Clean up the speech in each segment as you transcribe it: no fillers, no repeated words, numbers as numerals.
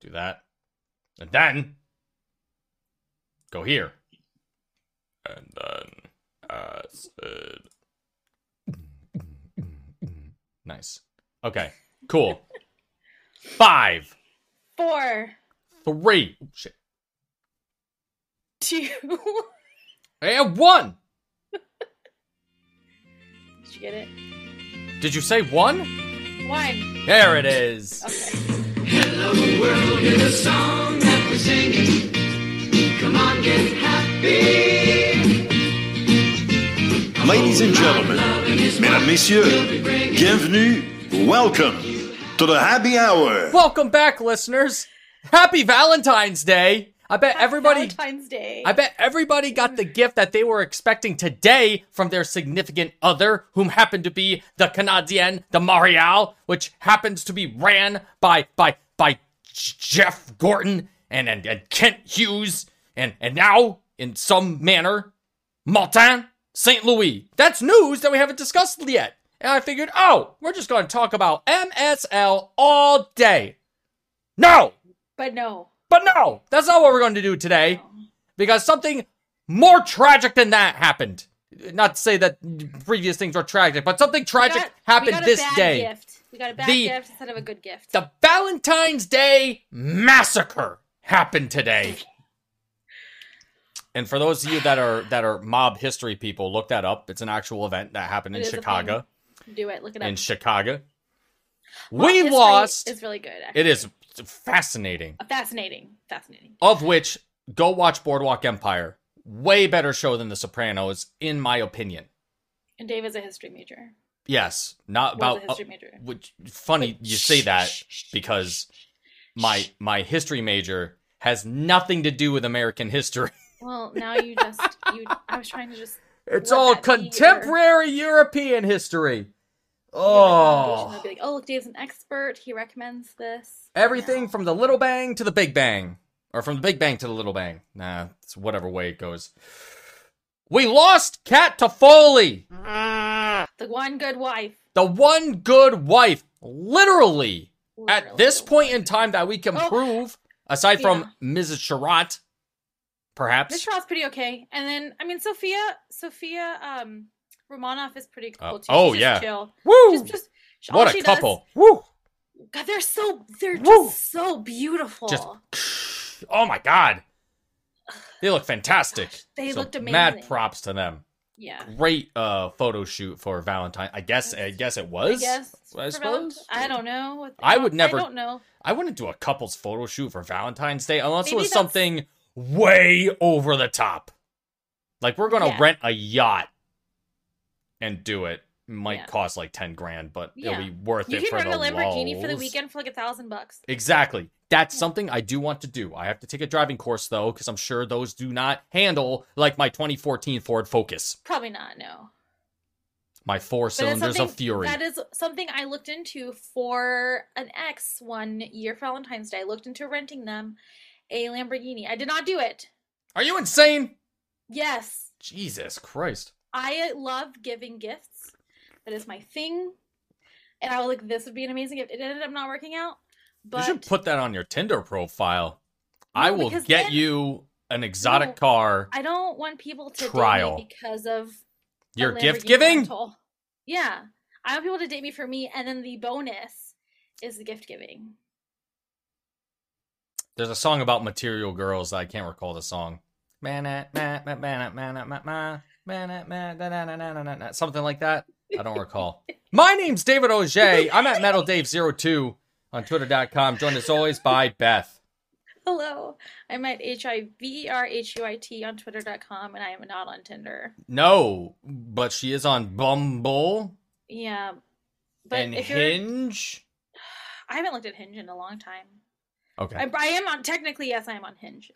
Do that. And then go here. And then acid. Nice. Okay. Cool. 5, 4, 3. Oh, shit. 2, and 1. Did you get it? Did you say 1? 1. There it is. Okay. Hello world is a song that we're singing. Come on, get happy. Come ladies and gentlemen, mesdames, messieurs, bienvenue, welcome to the happy hour. Welcome back, listeners. Happy Valentine's Day. I bet everybody got the gift that they were expecting today from their significant other, whom happened to be the Canadien, the Montreal, which happens to be ran by Jeff Gordon and Kent Hughes, and now, in some manner, Martin St. Louis. That's news that we haven't discussed yet. And I figured, we're just going to talk about MSL all day. But no, that's not what we're going to do today, because something more tragic than that happened. Not to say that previous things were tragic, but something tragic happened this day. We got a bad gift instead of a good gift. The Valentine's Day massacre happened today. And for those of you that are mob history people, look that up. It's an actual event that happened in Chicago. Do it. Look it up. In Chicago. We lost. It's really good, actually. It is. Fascinating. Of which, go watch Boardwalk Empire. Way better show than The Sopranos, in my opinion. And Dave is a history major. Yes, not about history major. Which funny you say that because my history major has nothing to do with American history. Well, now you just I was trying to just. It's all contemporary European history. Oh. Be like, look, Dave's an expert. He recommends this. Everything from the Little Bang to the Big Bang. Or from the Big Bang to the Little Bang. Nah, it's whatever way it goes. We lost Cat Toffoli. The one good wife. Literally. At this point in time that we can prove, aside from Mrs. Sherratt, perhaps. Mrs. Sherratt's pretty okay. And then, I mean, Sophia Romanov is pretty cool too. She's just chill. Woo! Just, what a couple! Woo! God, they're just so beautiful. Just, oh my God, they look fantastic. Gosh, they looked amazing. Mad props to them. Yeah. Great photo shoot for Valentine. I guess it was. I suppose. I don't know. I don't know. I wouldn't do a couple's photo shoot for Valentine's Day unless it was something way over the top. Like we're gonna rent a yacht. And do it. Might cost like $10,000, but it'll be worth it for the lulz. You can rent a Lamborghini for the weekend for like $1,000. Exactly. That's something I do want to do. I have to take a driving course though, because I'm sure those do not handle like my 2014 Ford Focus. Probably not. No. My 4 cylinders of fury. That is something I looked into for an ex one year for Valentine's Day. I looked into renting them a Lamborghini. I did not do it. Are you insane? Yes. Jesus Christ. I love giving gifts. That is my thing. And I was like, this would be an amazing gift. It ended up not working out. But you should put that on your Tinder profile. No, I will get you an exotic car. I don't want people to date me because of your gift giving. Rental. Yeah. I want people to date me for me. And then the bonus is the gift giving. There's a song about material girls. I can't recall the song. Something like that. I don't recall. My name's David Auger. I'm at MetalDave02 on Twitter.com. Joined as always by Beth. Hello. I'm at HIVERHUIT on Twitter.com, and I am not on Tinder. No, but she is on Bumble. Yeah. But and Hinge. I haven't looked at Hinge in a long time. Okay. I am on, technically, yes, I am on Hinge.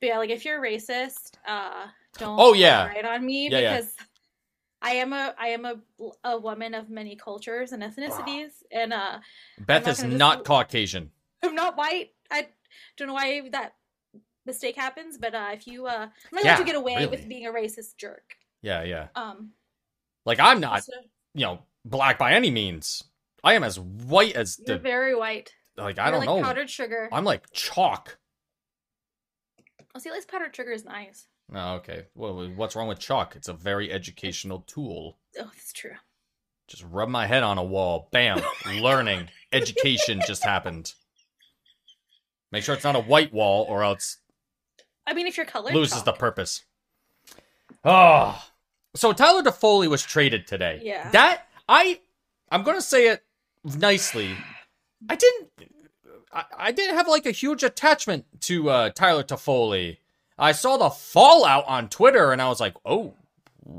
But yeah, like if you're racist, don't write on me because I am a woman of many cultures and ethnicities, and Beth is not Caucasian. I'm not white. I don't know why that mistake happens, but if you I'm not going to get away with being a racist jerk. Yeah. Like I'm not, black by any means. I am as white as you're very white. Like, I don't know. Powdered sugar. I'm like chalk. Oh, see, at least powdered sugar is nice. Oh, okay. Well, what's wrong with chalk? It's a very educational tool. Oh, that's true. Just rub my head on a wall. Bam. Learning. Education just happened. Make sure it's not a white wall or else... I mean, if you're colored, loses the purpose. Oh. So Tyler Toffoli was traded today. Yeah. That, I'm going to say it nicely. I didn't have like a huge attachment to Tyler Toffoli. I saw the fallout on Twitter and I was like, oh,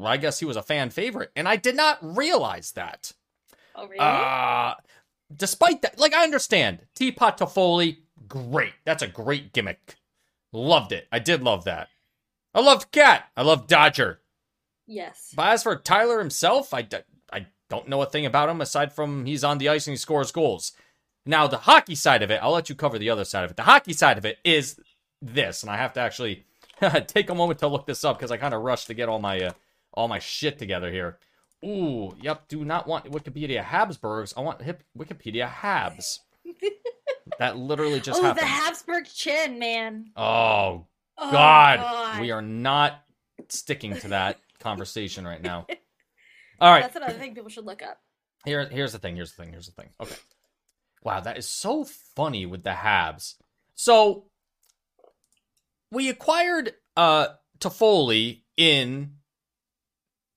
I guess he was a fan favorite. And I did not realize that. Oh, really? Despite that, like, I understand. Teapot Toffoli, great. That's a great gimmick. Loved it. I did love that. I loved Cat. I loved Dodger. Yes. But as for Tyler himself, I don't know a thing about him aside from he's on the ice and he scores goals. Now, the hockey side of it, I'll let you cover the other side of it. The hockey side of it is this, and I have to actually take a moment to look this up because I kind of rushed to get all my shit together here. Ooh, yep, do not want Wikipedia Habsburgs. I want Wikipedia Habs. That literally just happened. Oh, the Habsburg chin, man. Oh, God. We are not sticking to that conversation right now. All right. That's another thing people should look up. Here's the thing. Okay. Wow, that is so funny with the Habs. So, we acquired Toffoli in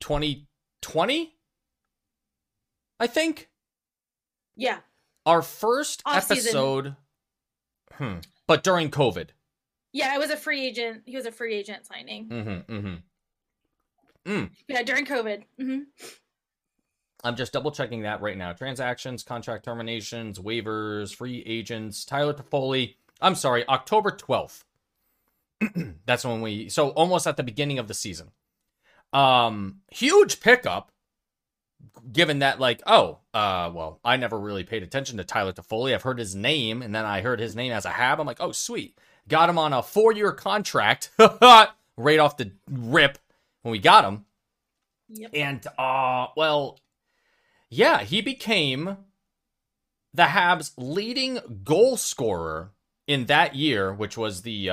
2020, I think? Yeah. Our first episode, but during COVID. Yeah, it was a free agent. He was a free agent signing. Mm-hmm, mm-hmm. Mm. Yeah, during COVID. Mm-hmm. I'm just double checking that right now. Transactions, contract terminations, waivers, free agents, Tyler Toffoli. I'm sorry, October 12th. That's when so almost at the beginning of the season. Huge pickup. Given that, like, well, I never really paid attention to Tyler Toffoli. I've heard his name, and then I heard his name as a Hab. I'm like, oh, sweet. Got him on a 4-year contract right off the rip when we got him. Yep. And, he became the Habs' leading goal scorer in that year, which was the,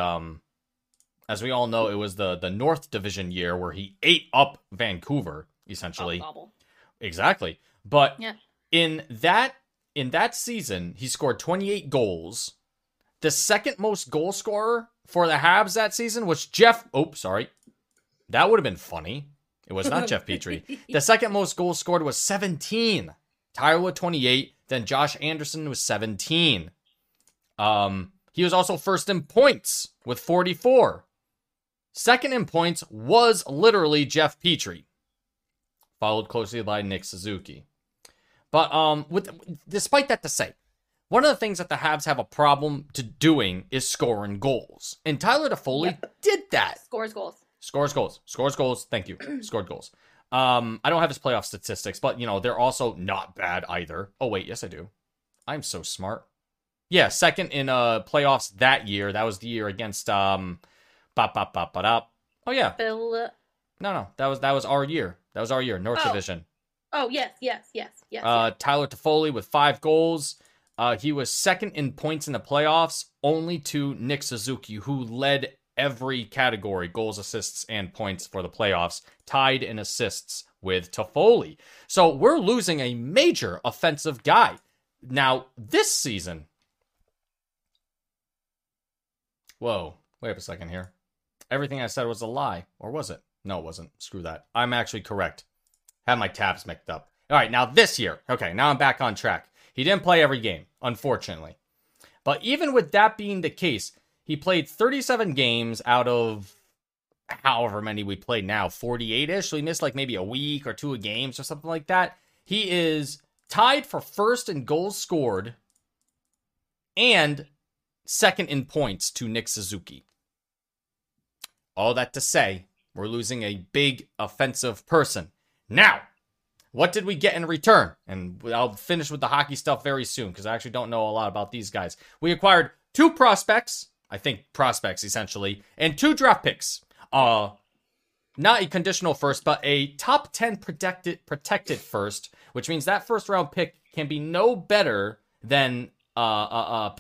as we all know, it was the North Division year where he ate up Vancouver, essentially. Bobble. Exactly. But yeah. in that season, he scored 28 goals. The second most goal scorer for the Habs that season was That would have been funny. It was not Jeff Petry. The second most goals scored was 17. Tyler with 28. Then Josh Anderson was 17. He was also first in points with 44. Second in points was literally Jeff Petry, followed closely by Nick Suzuki. But despite that to say, one of the things that the Habs have a problem to doing is scoring goals. And Tyler Toffoli did that. Scores goals. Thank you. Scored goals. I don't have his playoff statistics, but, you know, they're also not bad either. Oh, wait. Yes, I do. I'm so smart. Yeah, second in playoffs that year. That was the year against... Oh, yeah. No. That was our year. That was our year, North Division. Oh, yes. Tyler Toffoli with 5 goals. He was second in points in the playoffs, only to Nick Suzuki, who led every category, goals, assists, and points for the playoffs, tied in assists with Toffoli. So we're losing a major offensive guy. Now, this season... Whoa, wait up a second here. Everything I said was a lie, or was it? No, it wasn't. Screw that. I'm actually correct. Had my tabs mixed up. All right, now this year. Okay, now I'm back on track. He didn't play every game, unfortunately. But even with that being the case, he played 37 games out of however many we play now, 48-ish. So he missed like maybe a week or 2 of games or something like that. He is tied for first in goals scored and second in points to Nick Suzuki. All that to say, we're losing a big offensive person. Now, what did we get in return? And I'll finish with the hockey stuff very soon because I actually don't know a lot about these guys. We acquired 2 prospects, I think prospects essentially, and 2 draft picks. Not a conditional first, but a top 10 protected first, which means that first round pick can be no better than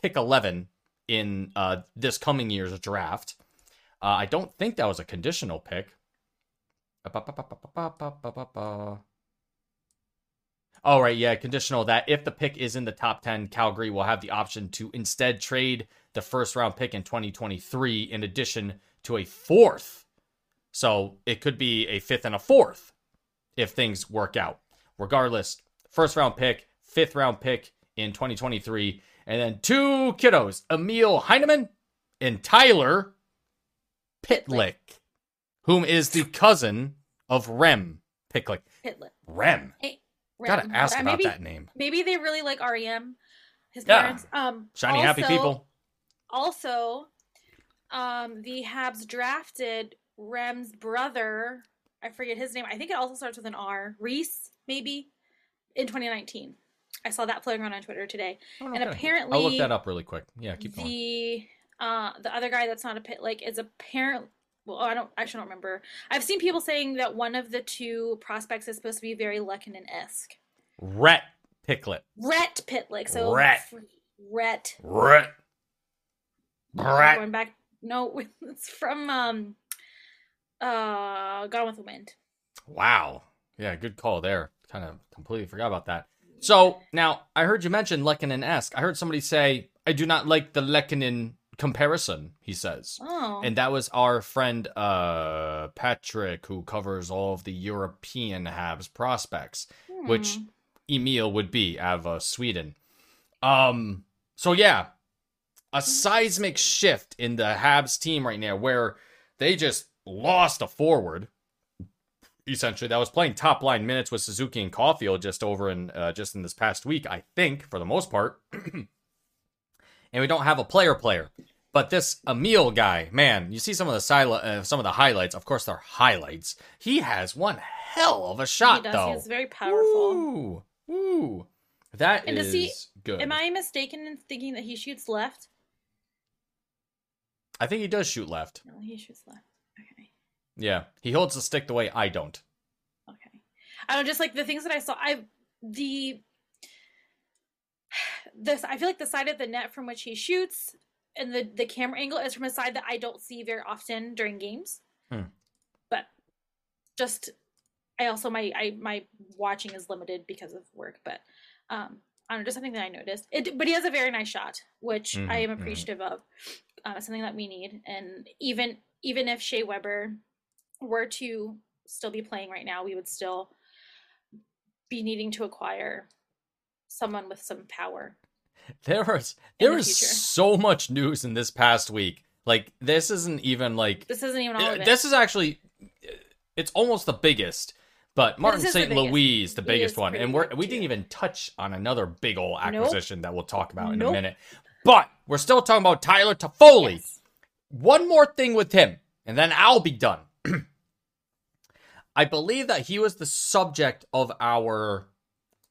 pick 11 in this coming year's draft. I don't think that was a conditional pick. All right, yeah, conditional that if the pick is in the top 10, Calgary will have the option to instead trade the first round pick in 2023 in addition to a fourth. So it could be a fifth and a fourth if things work out. Regardless, first round pick, fifth round pick in 2023, and then two kiddos, Emil Heineman and Tyler Pitlick, whom is the cousin of Rem Pitlick. Rem. Hey, Rem. Gotta ask about that name. Maybe they really like R.E.M., his parents. Shiny, also, happy people. Also, the Habs drafted Rem's brother. I forget his name. I think it also starts with an R. Reese, maybe, in 2019. I saw that floating around on Twitter today. And apparently... I'll look that up really quick. Yeah, keep going. The other guy that's not a Pitlick is apparently... Well, I actually don't remember. I've seen people saying that one of the two prospects is supposed to be very Lehkonen-esque. Rhett Pitlick. So Rhett. Going back. No, it's from Gone with the Wind. Wow. Yeah, good call there. Kind of completely forgot about that. So now I heard you mention Lehkonen-esque. I heard somebody say, I do not like the Lehkonen comparison, he says. Oh. And that was our friend Patrick, who covers all of the European Habs prospects, which Emil would be out of Sweden. So yeah, a seismic shift in the Habs team right now where they just lost a forward, essentially, that was playing top line minutes with Suzuki and Caulfield just over in just in this past week, I think, for the most part. And we don't have a player, but this Emil guy, man, you see some of the highlights. Of course, they're highlights. He has one hell of a shot, though. He's very powerful. Ooh, that is good. Am I mistaken in thinking that he shoots left? I think he does shoot left. No, he shoots left. Okay. Yeah, he holds the stick the way I don't. Okay, I don't just like the things that I saw. I feel like the side of the net from which he shoots and the camera angle is from a side that I don't see very often during games. But just, I also my watching is limited because of work. But I don't know, just something that I noticed. But he has a very nice shot, which I am appreciative of. Something that we need, and even if Shea Weber were to still be playing right now, we would still be needing to acquire someone with some power. There is so much news in this past week. Like, this isn't even all of it. This is actually, it's almost the biggest, but Martin St. Louis, the biggest one. And we didn't even touch on another big old acquisition that we'll talk about in a minute. But we're still talking about Tyler Toffoli. Yes. One more thing with him, and then I'll be done. I believe that he was the subject of our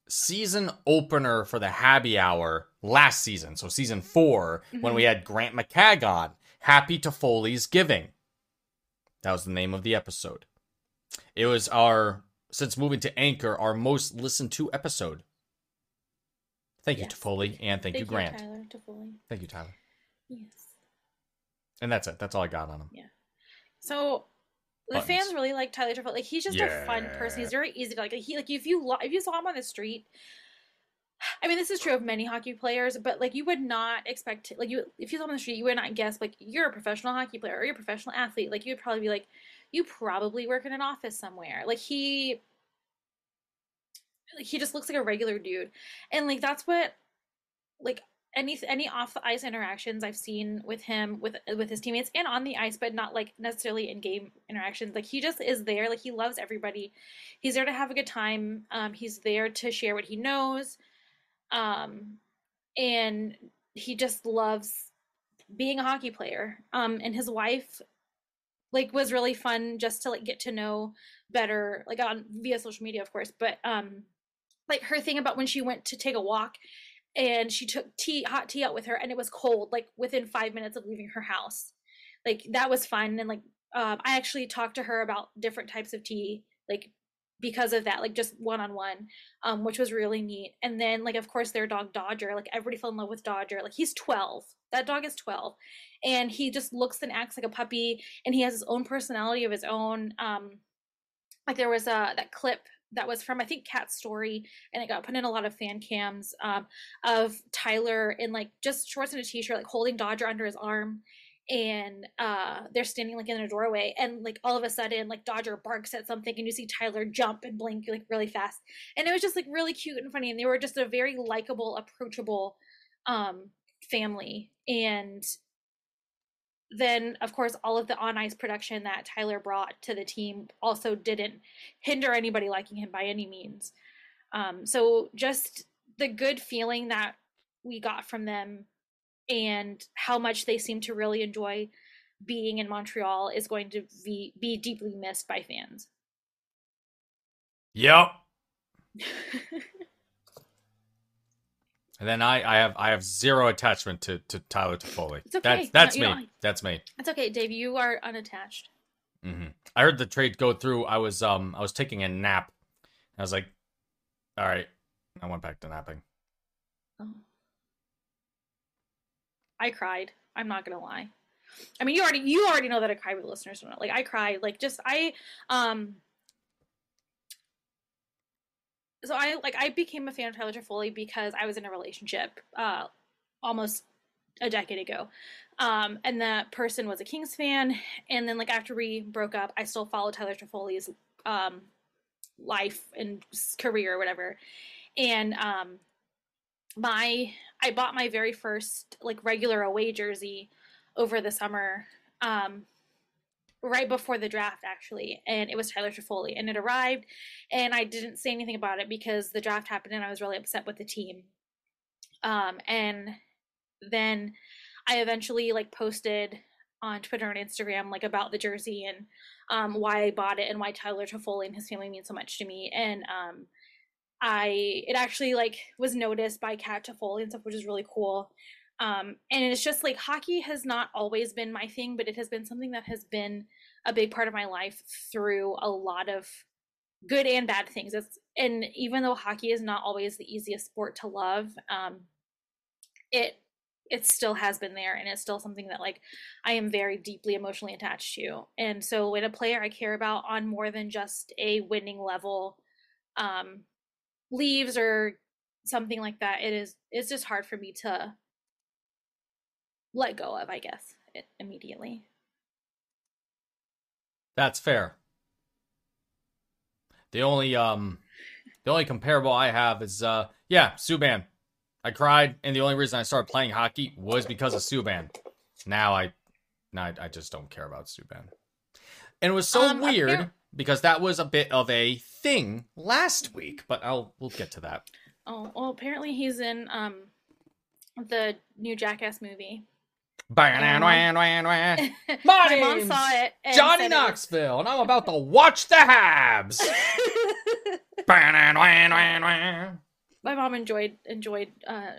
season opener for the Happy Hour last season. So season 4, when we had Grant McCagg on, Happy Toffoli's Giving. That was the name of the episode. It was since moving to Anchor, our most listened to episode. Thank you, Toffoli, and thank you, Grant. Tyler Toffoli. Thank you, Tyler. Yes. And that's it. That's all I got on him. Yeah. So the fans really like Tyler Toffoli. Like, he's just a fun person. He's very easy to like. If you saw him on the street, I mean, this is true of many hockey players, but like, you would not expect if you saw him on the street, you would not guess like you're a professional hockey player or you're a professional athlete. Like, you would probably be like, you probably work in an office somewhere. Like, he just looks like a regular dude, and like, that's what like. Any off the ice interactions I've seen with him, with his teammates, and on the ice, but not like necessarily in game interactions. Like, he just is there. Like, he loves everybody. He's there to have a good time. He's there to share what he knows, and he just loves being a hockey player. And his wife, like, was really fun just to like get to know better, like on via social media, of course. But like, her thing about when she went to take a walk. And she took hot tea out with her, and it was cold, like within 5 minutes of leaving her house. Like, that was fun. And like, I actually talked to her about different types of tea, like because of that, like just one-on-one, which was really neat. And then, like, of course, their dog Dodger, like everybody fell in love with Dodger. Like, he's 12. That dog is 12. And he just looks and acts like a puppy, and he has his own personality of his own. Like, there was that clip that was from, I think, Cat's Story, and it got put in a lot of fan cams, of Tyler in like just shorts and a t-shirt, like holding Dodger under his arm. And they're standing like in a doorway, and like all of a sudden, like Dodger barks at something, and you see Tyler jump and blink like really fast, and it was just like really cute and funny, and they were just a very likable, approachable family. And then, of course, all of the on ice production that Tyler brought to the team also didn't hinder anybody liking him by any means. So just the good feeling that we got from them, and how much they seem to really enjoy being in Montreal, is going to be deeply missed by fans. Yep. And then I have zero attachment to Tyler Toffoli. It's okay. That's me. That's okay, Dave. You are unattached. Mm-hmm. I heard the trade go through. I was taking a nap. I was like, all right. I went back to napping. Oh. I cried. I'm not gonna lie. I mean, you already know that I cried, with listeners don't know. Like, I cried. Like, just I became a fan of Tyler Toffoli because I was in a relationship almost a decade ago, and that person was a Kings fan. And then, like, after we broke up, I still followed Tyler Toffoli's life and career or whatever, and I bought my very first like regular away jersey over the summer, right before the draft actually, and it was Tyler Toffoli, and it arrived, and I didn't say anything about it because the draft happened and I was really upset with the team. And then I eventually like posted on Twitter and Instagram like about the jersey and why I bought it and why Tyler Toffoli and his family mean so much to me, and it actually like was noticed by Kat Toffoli and stuff, which is really cool. And it's just like hockey has not always been my thing, but it has been something that has been a big part of my life through a lot of good and bad things. And even though hockey is not always the easiest sport to love, it still has been there, and it's still something that like I am very deeply emotionally attached to. And so when a player I care about on more than just a winning level, leaves or something like that, it's just hard for me to let go of, I guess, immediately. That's fair. The only comparable I have is Subban. I cried, and the only reason I started playing hockey was because of Subban. Now I just don't care about Subban. And it was so weird because that was a bit of a thing last week, but we'll get to that. Oh, well, apparently he's in the new Jackass movie. My mom saw it. And Johnny Knoxville, and I'm about to watch the Habs. My mom enjoyed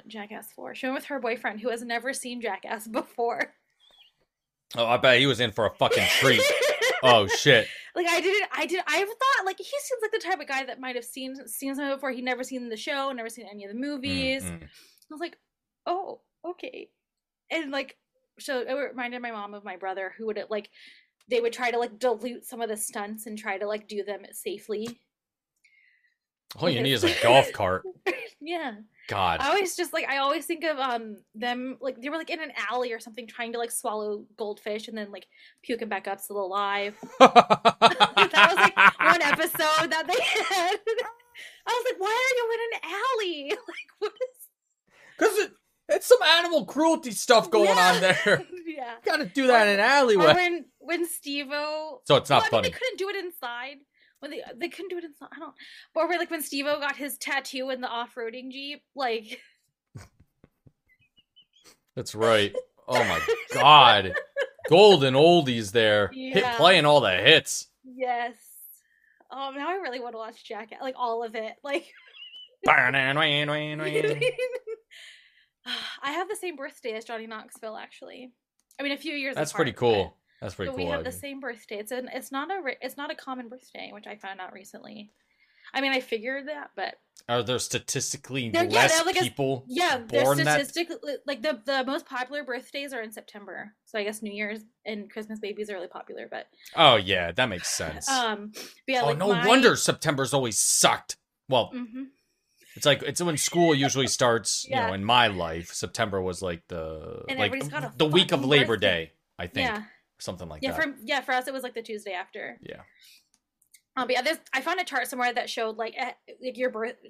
Jackass 4. She went with her boyfriend, who has never seen Jackass before. Oh, I bet he was in for a fucking treat. Oh, shit. Like, I thought, like, he seems like the type of guy that might have seen something before. He'd never seen the show, never seen any of the movies. Mm-hmm. I was like, oh, okay. And, like, so it reminded my mom of my brother, who would, like, they would try to, like, dilute some of the stunts and try to, like, do them safely. All you need is a golf cart. Yeah. God. I always think of them, like, they were, like, in an alley or something trying to, like, swallow goldfish and then, like, puke them back up still alive. That was, like, one episode that they had. I was like, why are you in an alley? Like, what is... Because it's some animal cruelty stuff going on there. Yeah. You gotta do that in an alleyway. When Steve-O... So it's not funny. I mean, they couldn't do it inside. When they couldn't do it in, I don't. But like when Steve-O got his tattoo in the off-roading Jeep, like. That's right. Oh my God, golden oldies there, yeah. Playing all the hits. Yes. Oh, now I really want to watch Jackass, like all of it, like. I have the same birthday as Johnny Knoxville, actually. I mean, a few years. That's apart, pretty cool. But... That's pretty cool. We have the same birthday. It's not a common birthday, which I found out recently. I mean, I figured that, but are there statistically less people born statistically that? Like the most popular birthdays are in September, so I guess New Year's and Christmas babies are really popular. But oh yeah, that makes sense. No wonder September's always sucked. Well, mm-hmm. It's like it's when school usually starts. Yeah. You know, in my life, September was like the week of Labor Day, I think, something like that. For us, it was like the Tuesday after. Yeah. But yeah, I found a chart somewhere that showed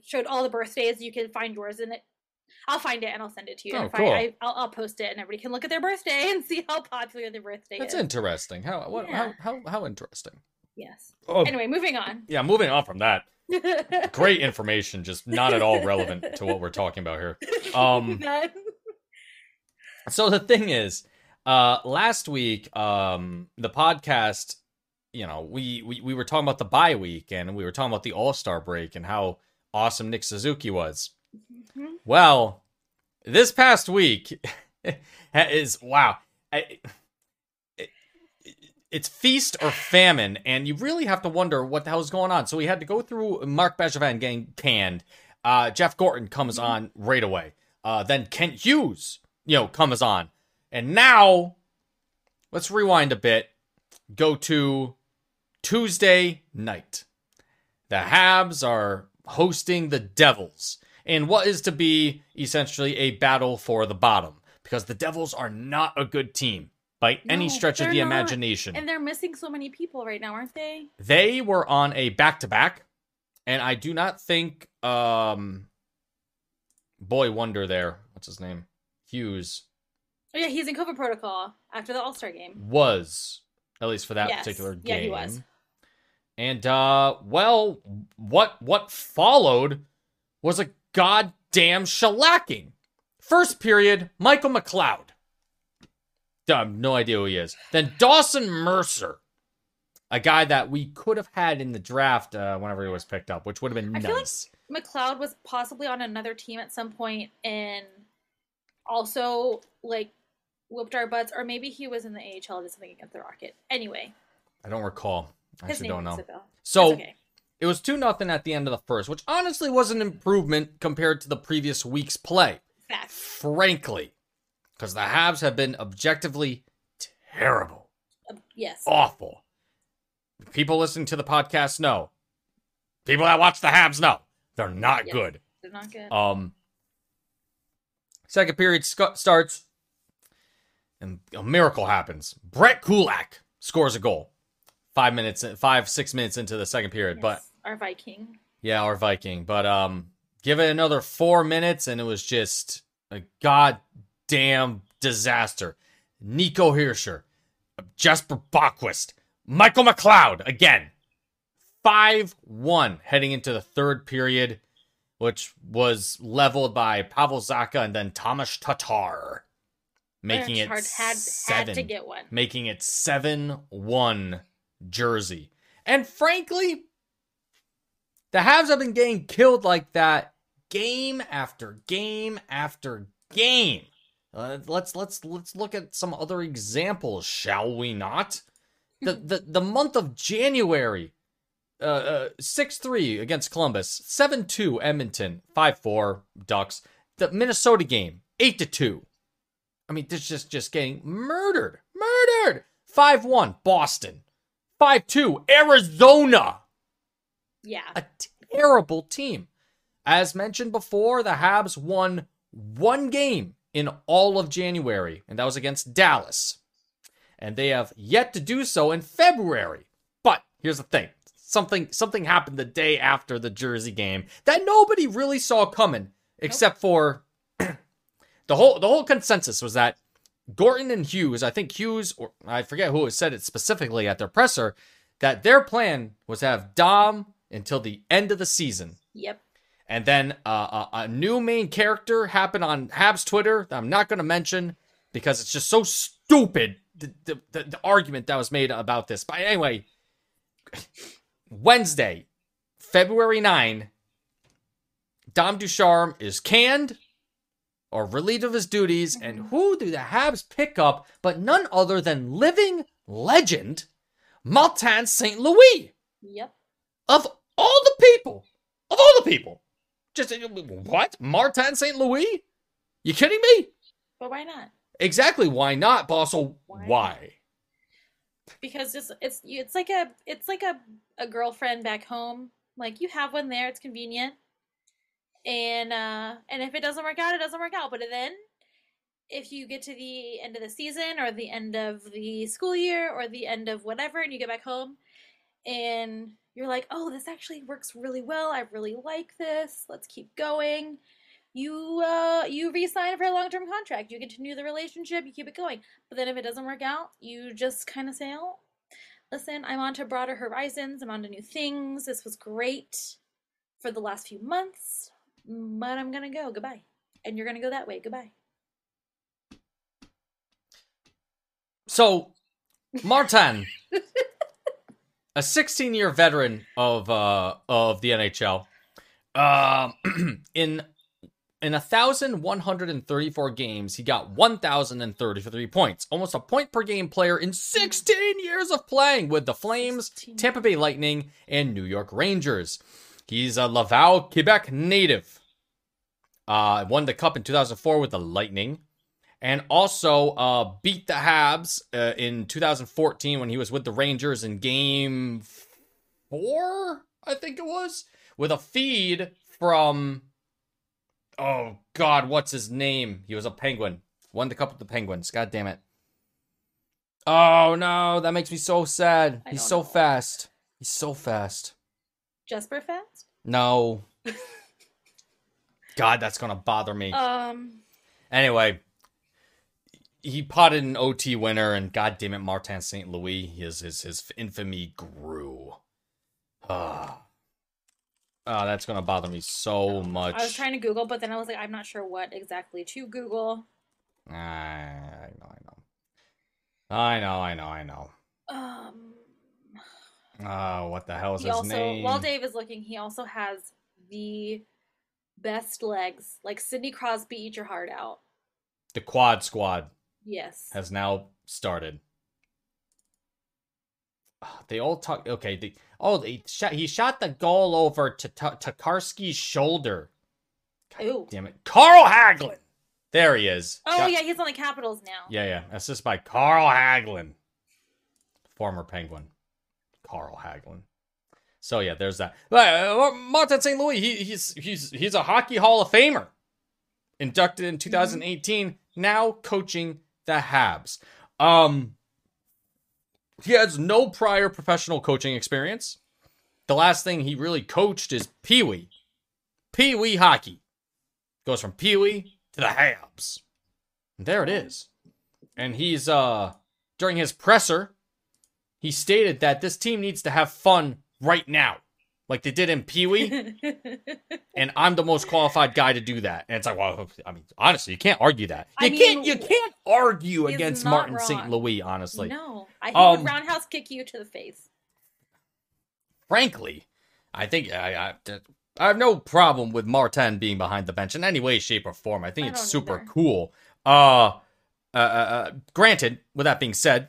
showed all the birthdays. You can find yours in it. I'll find it and I'll send it to you. Cool. I'll post it and everybody can look at their birthday and see how popular their birthday is. That's interesting. How interesting. Yes. Oh, anyway, moving on. Yeah, moving on from that. Great information, just not at all relevant to what we're talking about here. So the thing is, last week, the podcast, you know, we were talking about the bye week and we were talking about the All-Star break and how awesome Nick Suzuki was. Mm-hmm. Well, this past week is wow. It's feast or famine, and you really have to wonder what the hell is going on. So we had to go through Mark Bergevin getting canned. Jeff Gordon comes mm-hmm. on right away. Then Kent Hughes, comes on. And now, let's rewind a bit. Go to Tuesday night. The Habs are hosting the Devils in what is to be essentially a battle for the bottom, because the Devils are not a good team. By any stretch of the imagination. And they're missing so many people right now, aren't they? They were on a back-to-back, and I do not think Boy Wonder there, what's his name? Hughes. Oh, yeah, he's in COVID protocol after the All-Star game. Was, at least for that particular game. Yeah, he was. And, well, what followed was a goddamn shellacking. First period, Michael McLeod. I have no idea who he is. Then Dawson Mercer, a guy that we could have had in the draft whenever he was picked up, which would have been nice. I feel like McLeod was possibly on another team at some point and also, whooped our butts. Or maybe he was in the AHL, did something against the Rocket. Anyway. I don't recall. I actually don't know. So, okay. It was 2-0 at the end of the first, which honestly was an improvement compared to the previous week's play. Fact. Frankly. Because the Habs have been objectively terrible. Yes. Awful. People listening to the podcast know. People that watch the Habs know. They're not good. They're not good. Second period starts. And a miracle happens. Brett Kulak scores a goal. 5, 6 minutes into the second period. Yes, but our Viking. Yeah, our Viking. But give it another 4 minutes and it was just a goddamn disaster. Nico Hirscher, Jesper Boqvist, Michael McLeod again. 5-1 heading into the third period, which was leveled by Pavel Zacha and then Tomas Tatar, making it 7-1 Jersey. And frankly, the Habs have been getting killed like that game after game after game. Let's look at some other examples, shall we not? The month of January, 6-3 against Columbus, 7-2 Edmonton, 5-4 Ducks. The Minnesota game, 8-2. I mean, this just getting murdered. 5-1 Boston, 5-2 Arizona. Yeah, a terrible team. As mentioned before, the Habs won one game in all of January, and that was against Dallas. And they have yet to do so in February. But here's the thing. Something happened the day after the Jersey game that nobody really saw coming, except for the whole consensus was that Gorton and Hughes, I think Hughes, or I forget who said it specifically at their presser, that their plan was to have Dom until the end of the season. Yep. And then a new main character happened on Habs Twitter that I'm not going to mention because it's just so stupid, the argument that was made about this. But anyway, Wednesday, February 9, Dom Ducharme is canned or relieved of his duties. And who do the Habs pick up but none other than living legend Martin St. Louis? Yep. Of all the people, of all the people, just, what? Martin St. Louis? You kidding me? But why not? Exactly. Why not, Bossel? Why? Because it's like a girlfriend back home. Like, you have one there. It's convenient. And if it doesn't work out, it doesn't work out. But then, if you get to the end of the season or the end of the school year or the end of whatever, and you get back home and you're like, oh, this actually works really well. I really like this. Let's keep going. You re-sign for a long-term contract. You continue the relationship. You keep it going. But then if it doesn't work out, you just kind of say, oh, listen, I'm on to broader horizons. I'm on to new things. This was great for the last few months, but I'm going to go. Goodbye. And you're going to go that way. Goodbye. So, Martin, a 16-year veteran of the NHL, in 1,134 games, he got 1,033 points, almost a point per game player in 16 years of playing with the Flames, Tampa Bay Lightning, and New York Rangers. He's a Laval, Quebec native. Won the Cup in 2004 with the Lightning. And also beat the Habs in 2014 when he was with the Rangers in Game 4, I think it was, with a feed from, oh, God, what's his name? He was a Penguin. Won the Cup with the Penguins. God damn it. Oh, no, that makes me so sad. He's so fast. He's so fast. Jesper Fast? No. God, that's going to bother me. Anyway. He potted an OT winner, and goddammit, Martin St. Louis, his infamy grew. That's going to bother me so much. I was trying to Google, but then I was like, I'm not sure what exactly to Google. I know. What the hell is his name? While Dave is looking, he also has the best legs. Like Sidney Crosby, eat your heart out. The Quad Squad. Yes. Has now started. They all talk. Okay. He shot the goal over to Tokarski's shoulder. God damn it. Carl Hagelin. There he is. Oh, yeah. He's on the Capitals now. Yeah. Assist by Carl Hagelin. Former Penguin. Carl Hagelin. So, yeah, there's that. Martin St. Louis, he's a Hockey Hall of Famer. Inducted in 2018. Mm-hmm. Now coaching the Habs. He has no prior professional coaching experience. The last thing he really coached is Pee-wee. Pee-wee hockey. Goes from Pee-wee to the Habs. And there it is. And he's, during his presser, he stated that this team needs to have fun right now. Like they did in Pee-wee. And I'm the most qualified guy to do that. And it's like, well, I mean, honestly, you can't argue that. You can't argue against Martin St. Louis, honestly. No. I think would roundhouse kick you to the face. Frankly, I think I have no problem with Martin being behind the bench in any way, shape, or form. I think it's super cool. Granted, with that being said,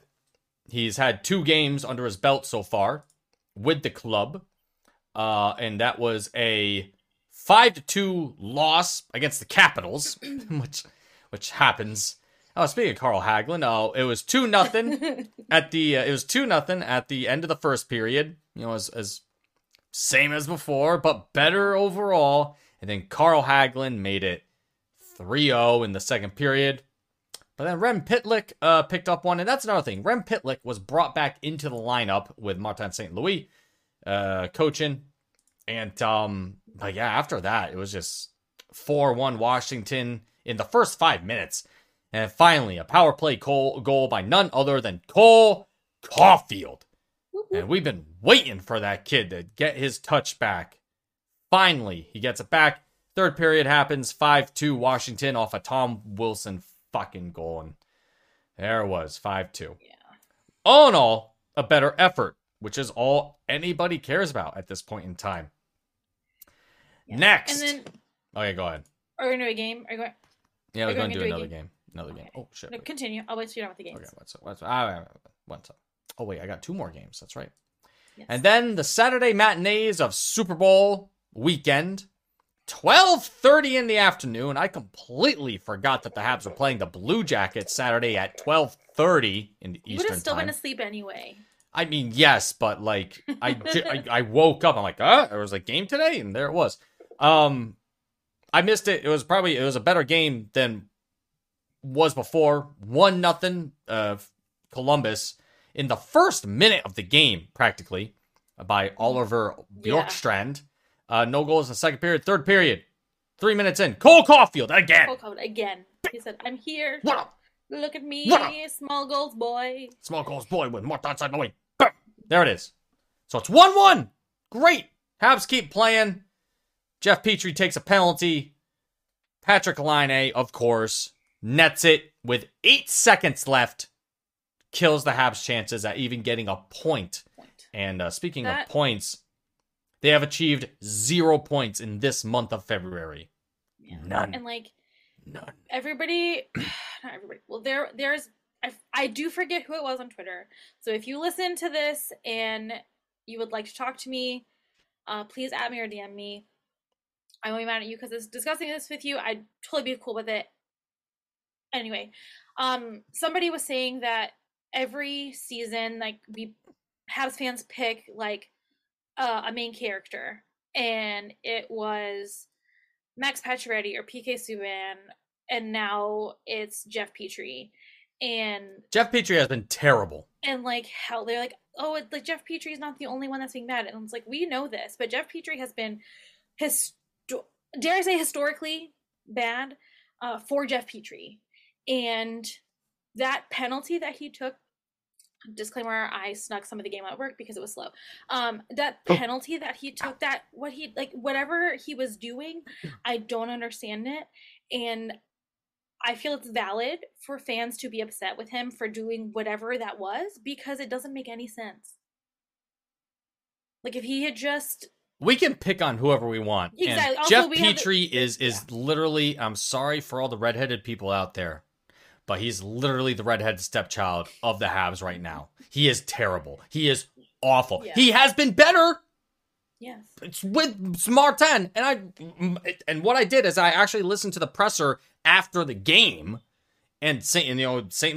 he's had 2 games under his belt so far with the club. And that was a 5-2 loss against the Capitals, which happens. Oh, speaking of Carl Hagelin, it was 2-0 at the end of the first period. You know, as same as before, but better overall. And then Carl Hagelin made it 3-0 in the second period. But then Rem Pitlick picked up one, and that's another thing. Rem Pitlick was brought back into the lineup with Martin St. Louis coaching, and but yeah, after that it was just 4-1 Washington in the first 5 minutes, and finally a power play goal by none other than Cole Caulfield. Woo-hoo. And we've been waiting for that kid to get his touch back. Finally he gets it back. Third period happens, 5-2 Washington off a Tom Wilson fucking goal, and there it was, 5-2. Yeah. All in all, a better effort, which is all anybody cares about at this point in time. Yeah. Next. And then, okay, go ahead. Are we going to do a game? Yeah, we're going to do another game. Another game. Oh, shit. No, continue. I'll wait till you're done with the games. Okay, what's up? Oh, wait, I got 2 more games. That's right. Yes. And then the Saturday matinees of Super Bowl weekend, 12:30 in the afternoon. I completely forgot that the Habs were playing the Blue Jackets Saturday at 12:30 in the Eastern time. You would have still been asleep anyway. I mean, yes, but like I woke up. I'm like, there was a game today, and there it was. I missed it. It was a better game than was before. 1-0 Columbus in the first minute of the game, practically, by Oliver Bjorkstrand. No goals in the second period. Third period, 3 minutes in, Cole Caulfield again. He said, "I'm here. What up? Look at me, small goals boy. Small goals boy with Martin St. Louis." There it is. So it's 1-1. Great. Habs keep playing. Jeff Petry takes a penalty. Patrick Laine, of course, nets it with 8 seconds left. Kills the Habs' chances at even getting a point. And speaking of points, they have achieved 0 points in this month of February. Yeah. None. And like, none. Everybody, not everybody. Well, there's, I do forget who it was on Twitter. So if you listen to this and you would like to talk to me, please add me or DM me. I won't be mad at you because it's discussing this with you. I'd totally be cool with it. Anyway, somebody was saying that every season, like, we Habs fans pick like a main character, and it was Max Pacioretty or PK Subban, and now it's Jeff Petry. And Jeff Petry has been terrible. And like, how they're like, oh, it's like Jeff Petry is not the only one that's being mad, and it's like, we know this, but Jeff Petry has been dare I say historically bad for Jeff Petry. And that penalty that he took, disclaimer, I snuck some of the game at work because it was slow. That penalty that he took, that what he like, whatever he was doing, I don't understand it. And I feel it's valid for fans to be upset with him for doing whatever that was, because it doesn't make any sense. Like, if he had just... We can pick on whoever we want. Exactly. Also, Jeff Petry is literally, I'm sorry for all the redheaded people out there, but he's literally the redheaded stepchild of the Habs right now. He is terrible. He is awful. Yeah. He has been better. Yes. It's with Martin. And what I did is I actually listened to the presser after the game, and St.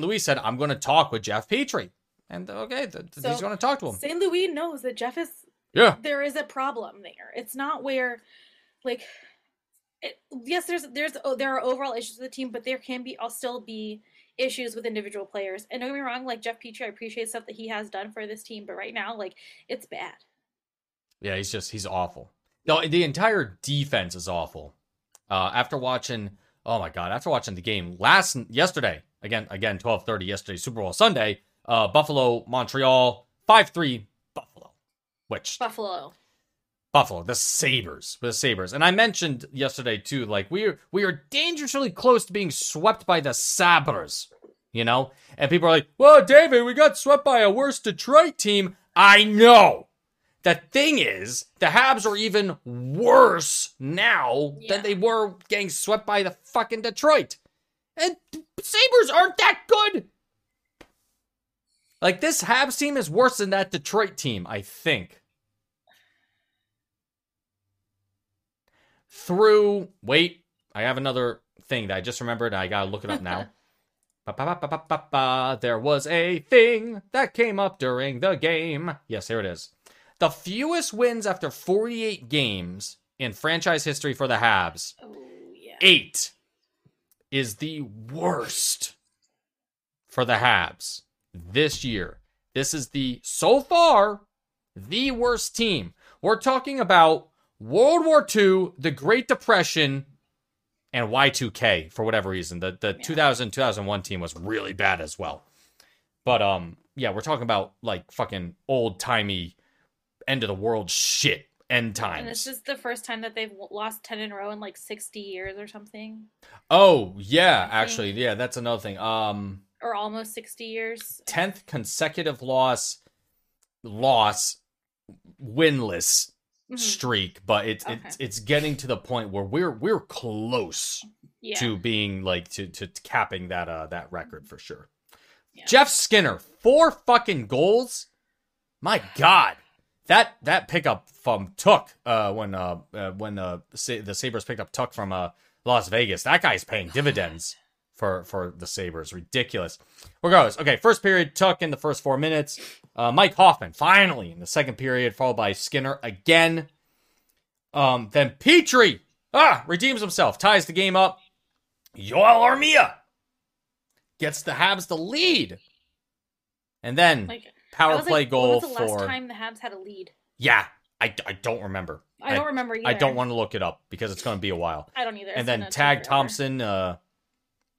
Louis said, I'm going to talk with Jeff Petry. And okay, so he's going to talk to him. St. Louis knows that Jeff is... Yeah. There is a problem there. It's not where, like, yes, there are overall issues with the team, but there can be, still be issues with individual players. And don't get me wrong, like, Jeff Petry, I appreciate stuff that he has done for this team, but right now, like, it's bad. Yeah, he's awful. No, the entire defense is awful. After watching the game yesterday, again, 12:30 yesterday, Super Bowl Sunday, Buffalo, Montreal, 5-3. Which Buffalo, the Sabres. And I mentioned yesterday too, like, we are dangerously close to being swept by the Sabres, you know? And people are like, well, David, we got swept by a worse Detroit team. I know. The thing is, the Habs are even worse now than they were getting swept by the fucking Detroit. And Sabres aren't that good. Like, this Habs team is worse than that Detroit team, I think. Wait, I have another thing that I just remembered. I gotta look it up now. There was a thing that came up during the game. Yes, here it is. The fewest wins after 48 games in franchise history for the Habs. Oh, yeah. 8 is the worst for the Habs this year. This is so far the worst team. We're talking about World War II, the Great Depression, and Y2K for whatever reason. The 2000-2001 team was really bad as well. But we're talking about like fucking old-timey end of the world shit, end times. And this is the first time that they've lost 10 in a row in like 60 years or something. Oh, yeah, actually. Yeah, that's another thing. Or almost 60 years. 10th consecutive loss, winless. Streak, but it's getting to the point where we're close to being like to capping that record for sure. Yeah. Jeff Skinner, 4 fucking goals. My God, That pickup from Tuck when the Sabres picked up Tuck from Las Vegas. That guy's paying dividends for the Sabres. Ridiculous. Regardless. Okay, first period, Tuck in the first 4 minutes. Mike Hoffman finally in the second period, followed by Skinner again. Then Petry redeems himself, ties the game up. Yoel Armia gets the Habs the lead. And then power play goal for... When was the last time the Habs had a lead? Yeah, I don't remember. I don't remember either. I don't want to look it up because it's going to be a while. I don't either. And then Tag Thompson,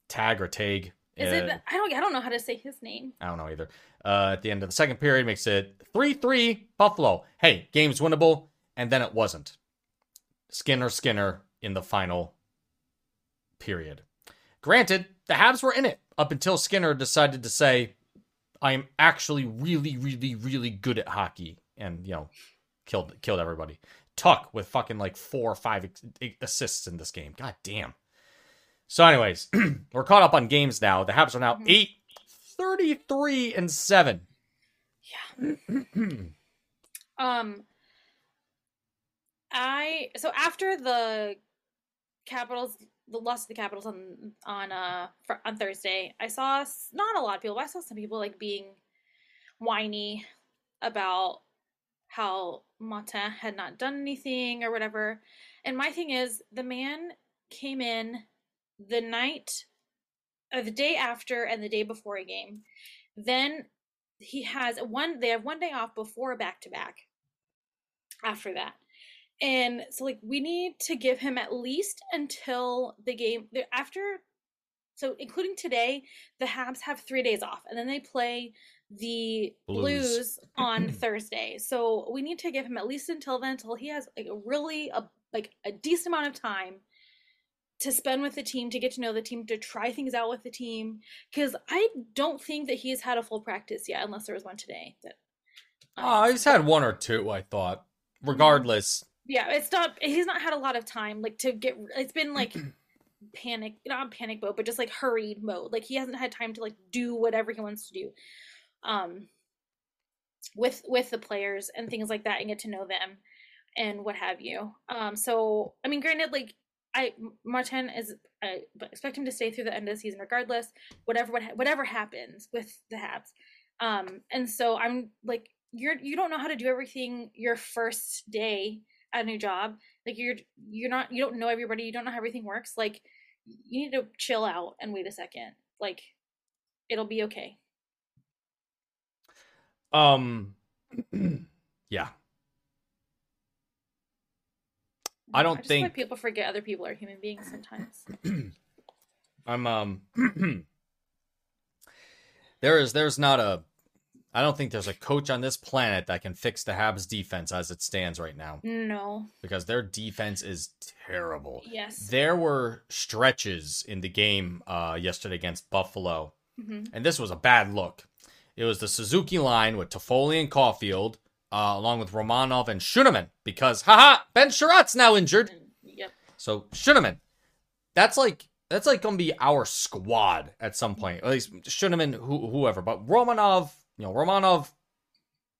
Tag. Is it? I don't know how to say his name. I don't know either. At the end of the second period, makes it 3-3 Buffalo. Hey, game's winnable, and then it wasn't. Skinner in the final period. Granted, the Habs were in it up until Skinner decided to say, I am actually really, really, really good at hockey, and killed everybody. Tuck with fucking like 4 or 5 assists in this game. God damn. So, anyways, we're caught up on games now. The Habs are now 8-33-7. Yeah. After the Capitals. The loss of the Capitals on Thursday, I saw not a lot of people, but I saw some people like being whiny about how Martin had not done anything or whatever. And my thing is, the man came in the night, or the day after, and the day before a game. Then they have one day off before a back to back. After that. And so, we need to give him at least until the game after. So, including today, the Habs have 3 days off, and then they play the Blues on Thursday. So, we need to give him at least until then, until he has a decent amount of time to spend with the team, to get to know the team, to try things out with the team. Because I don't think that he's had a full practice yet, unless there was one today. He's had one or two, I thought. Regardless. Yeah, he's not had a lot of time, it's been, not panic mode, but just, hurried mode. He hasn't had time to, do whatever he wants to do with the players and things like that and get to know them and what have you. So, I mean, granted, Martin is, I expect him to stay through the end of the season regardless, whatever happens with the Habs. And so I'm, you don't know how to do everything your first day at a new job. You don't know everybody. You don't know how everything works. You need to chill out and wait a second. It'll be okay. Yeah. I just think like people forget other people are human beings sometimes. I'm there's not a. I don't think there's a coach on this planet that can fix the Habs defense as it stands right now. No. Because their defense is terrible. Yes. There were stretches in the game yesterday against Buffalo. Mm-hmm. And this was a bad look. It was the Suzuki line with Toffoli and Caulfield, along with Romanov and Schueneman. Because, Ben Sherratt's now injured. Yep. So, Schueneman. That's going to be our squad at some point. At least Schueneman, whoever. But Romanov... Romanov,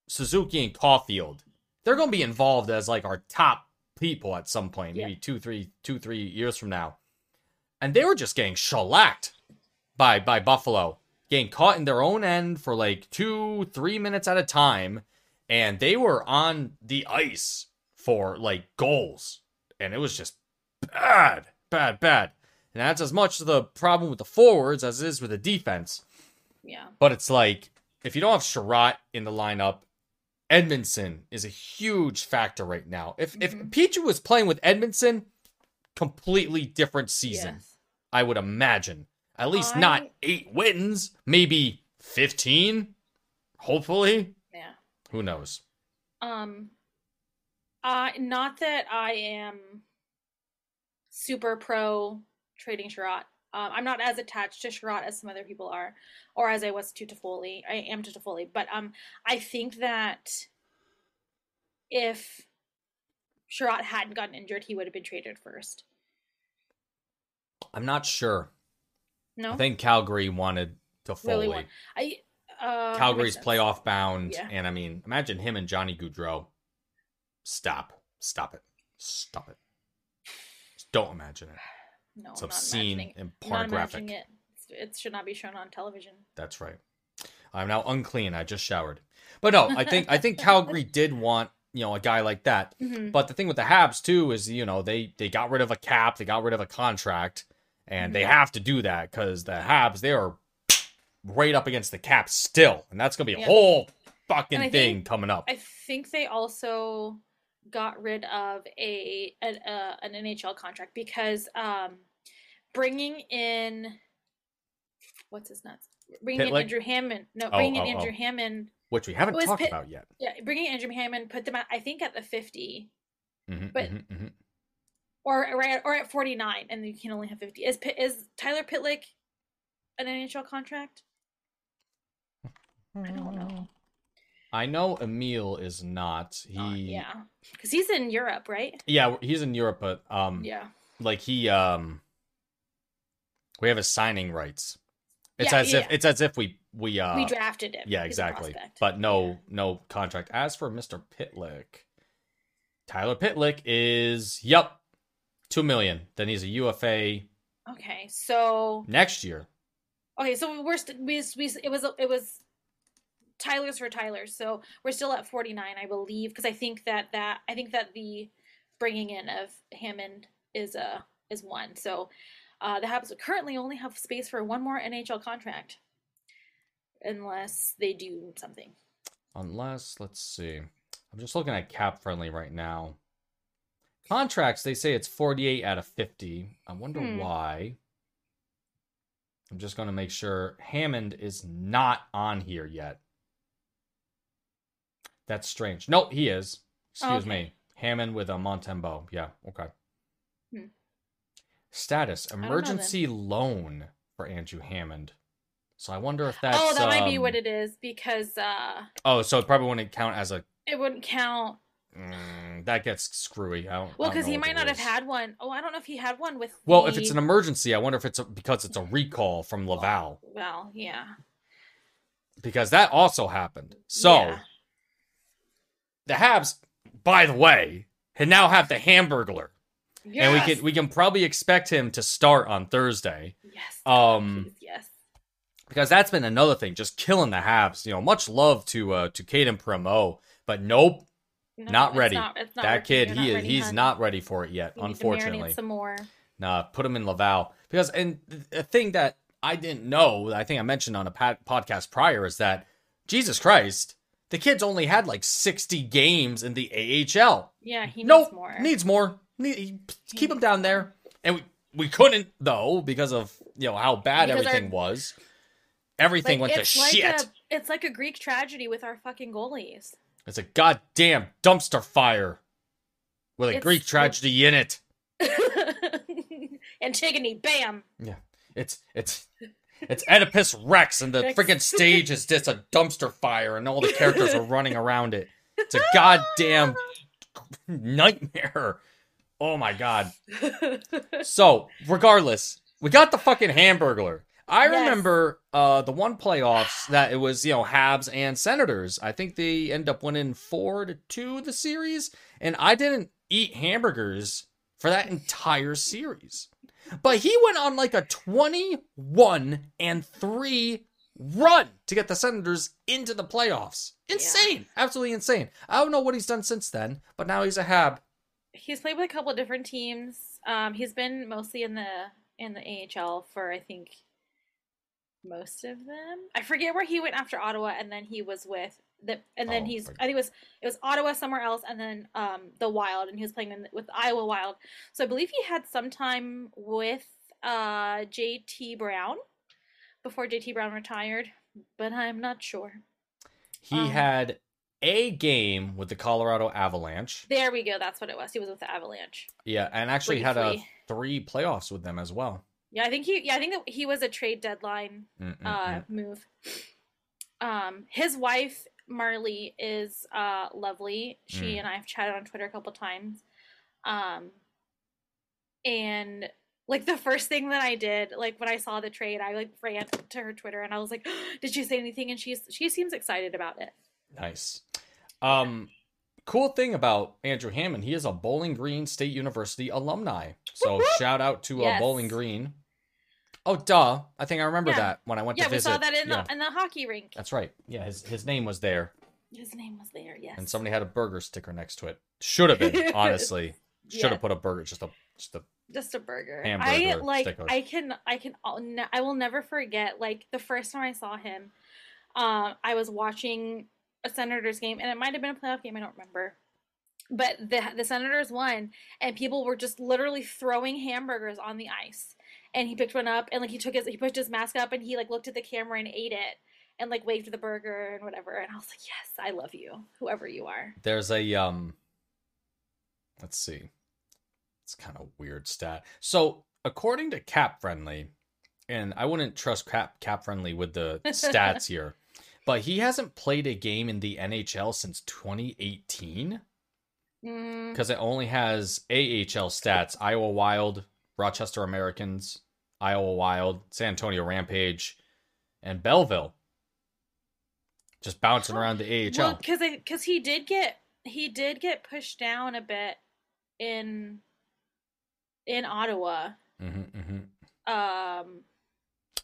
Suzuki, and Caulfield, they're going to be involved as our top people at some point, maybe two, 3 years from now. And they were just getting shellacked by Buffalo, getting caught in their own end for 2-3 minutes at a time. And they were on the ice for goals. And it was just bad. And that's as much of the problem with the forwards as it is with the defense. Yeah. But it's if you don't have Sherratt in the lineup, Edmondson is a huge factor right now. If Pichu was playing with Edmondson, completely different season, yes. I would imagine. At least not 8 wins, maybe 15, hopefully. Yeah. Who knows? Not that I am super pro trading Sherratt. I'm not as attached to Sherratt as some other people are, or as I was to Toffoli. I am to Toffoli, but I think that if Sherratt hadn't gotten injured, he would have been traded first. I'm not sure. No, I think Calgary wanted Toffoli. Really Calgary's playoff bound, yeah. And imagine him and Johnny Gaudreau. Stop it. Just don't imagine it. No, it's obscene and pornographic. It should not be shown on television. That's right. I'm now unclean. I just showered. But no, I think Calgary did want, a guy like that. Mm-hmm. But the thing with the Habs too is, they got rid of a cap, they got rid of a contract, and mm-hmm. they have to do that because the Habs, they are right up against the cap still, and that's gonna be a whole fucking thing coming up. I think they also got rid of an NHL contract because bringing in Andrew Hammond, which we haven't talked about yet. Yeah, bringing Andrew Hammond put them at, I think, at the 50, mm-hmm, but mm-hmm. or at 49, and you can only have 50. Is Tyler Pitlick an NHL contract? I don't know. I know Emil is not. Yeah, because he's in Europe, right? Yeah, he's in Europe, but we have his signing rights. It's as if we drafted him. Yeah, exactly. But no contract. As for Mr. Pitlick, Tyler Pitlick is $2 million. Then he's a UFA. Okay, so next year. Okay, so it was Tyler's for Tyler. So we're still at 49, I believe, because I think that the bringing in of Hammond is one. So the Habs currently only have space for one more NHL contract, unless they do something. Unless, let's see, I'm just looking at Cap Friendly right now. Contracts, they say it's 48 out of 50. I wonder why. I'm just going to make sure Hammond is not on here yet. That's strange. No, he is. Excuse me. Hammond with a Montembeault. Yeah, okay. Hmm. Status, emergency loan for Andrew Hammond. So I wonder if that's... Oh, that might be what it is, because... so it probably wouldn't count as a... It wouldn't count. That gets screwy. Because he might not have had one. Oh, I don't know if he had one with... Well, if it's an emergency, I wonder if it's because it's a recall from Laval. Well, yeah. Because that also happened. So... Yeah. The Habs, by the way, now have the Hamburglar. Yes. And we can probably expect him to start on Thursday. Yes. Yes. Because that's been another thing, just killing the Habs. Much love to Caden Primo, but nope, not ready. It's not that kid, he's not ready for it yet, unfortunately. Need to marinate some more. Nah, put him in Laval. Because, and a thing that I didn't know, I think I mentioned on a podcast prior, is that, Jesus Christ, the kid's only had 60 games in the AHL. Yeah, he needs more. Keep him down there. And we couldn't, though, because of how bad everything was. Everything went to shit. It's like a Greek tragedy with our fucking goalies. It's a goddamn dumpster fire with a Greek tragedy in it. Antigone, bam. Yeah, it's Oedipus Rex, and the freaking stage is just a dumpster fire, and all the characters are running around it. It's a goddamn nightmare. Oh, my God. So, regardless, we got the fucking Hamburglar. I remember the one playoffs that it was, Habs and Senators. I think they end up winning 4-2 the series, and I didn't eat hamburgers for that entire series. But he went on a 21-3 run to get the Senators into the playoffs. Insane. Yeah. Absolutely insane. I don't know what he's done since then, but now he's a Hab. He's played with a couple of different teams. He's been mostly in the AHL for, I think, most of them. I forget where he went after Ottawa, and then he was with I think it was Ottawa, somewhere else, and then the Wild, and he was playing with Iowa Wild. So I believe he had some time with JT Brown before JT Brown retired, but I'm not sure. He had a game with the Colorado Avalanche. There we go. That's what it was. He was with the Avalanche. Yeah, and actually briefly had three playoffs with them as well. Yeah, I think that he was a trade deadline move. His wife Marley is lovely. She and I have chatted on Twitter a couple times. And the first thing that I did, when I saw the trade, I ran to her Twitter and I was like, "Did she say anything?" And she seems excited about it. Nice. Cool thing about Andrew Hammond, he is a Bowling Green State University alumni. So shout out to Bowling Green. Oh, duh. I think I remember that when I went to visit. Yeah, we saw that in the hockey rink. That's right. Yeah, his name was there. His name was there, yes. And somebody had a burger sticker next to it. Should have been, honestly. Should have put a burger, just a burger. Hamburger sticker. I will never forget, like, the first time I saw him, I was watching a Senators game, and it might have been a playoff game, I don't remember. But the Senators won, and people were just literally throwing hamburgers on the ice. And he picked one up, and like he pushed his mask up, and he like looked at the camera and ate it, and like waved the burger and whatever. And I was like, yes, I love you, whoever you are. There's a let's see, it's kind of weird stat. So according to Cap Friendly, and I wouldn't trust Cap Friendly with the stats here, but he hasn't played a game in the NHL since 2018 because it only has AHL stats: Iowa Wild, Rochester Americans, Iowa Wild, San Antonio Rampage, and Belleville. Just bouncing around the AHL. Because he did get pushed down a bit in Ottawa. Mm-hmm, mm-hmm.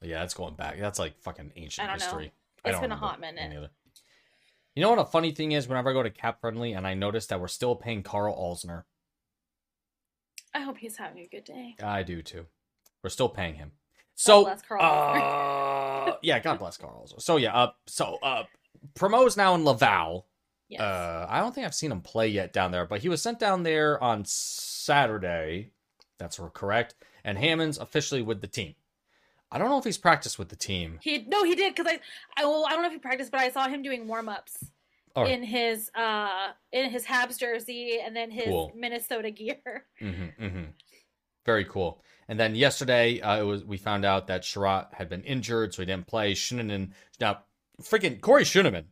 Yeah, that's going back. That's like fucking ancient history. I don't know. It's been a hot minute. You know what a funny thing is? Whenever I go to Cap Friendly and I notice that we're still paying Carl Alzner. I hope he's having a good day. I do too. We're still paying him. So, God bless Carl. Yeah, God bless Carl. So yeah, Promo's now in Laval. Yes. I don't think I've seen him play yet down there, but he was sent down there on Saturday. That's correct. And Hammond's officially with the team. I don't know if he's practiced with the team. He did, because I don't know if he practiced, but I saw him doing warm ups. Right. In his Habs jersey and then his Minnesota gear. Mm-hmm, mm-hmm. Very cool. And then yesterday, we found out that Sherratt had been injured, so he didn't play. Schueneman, now freaking Corey Schueneman,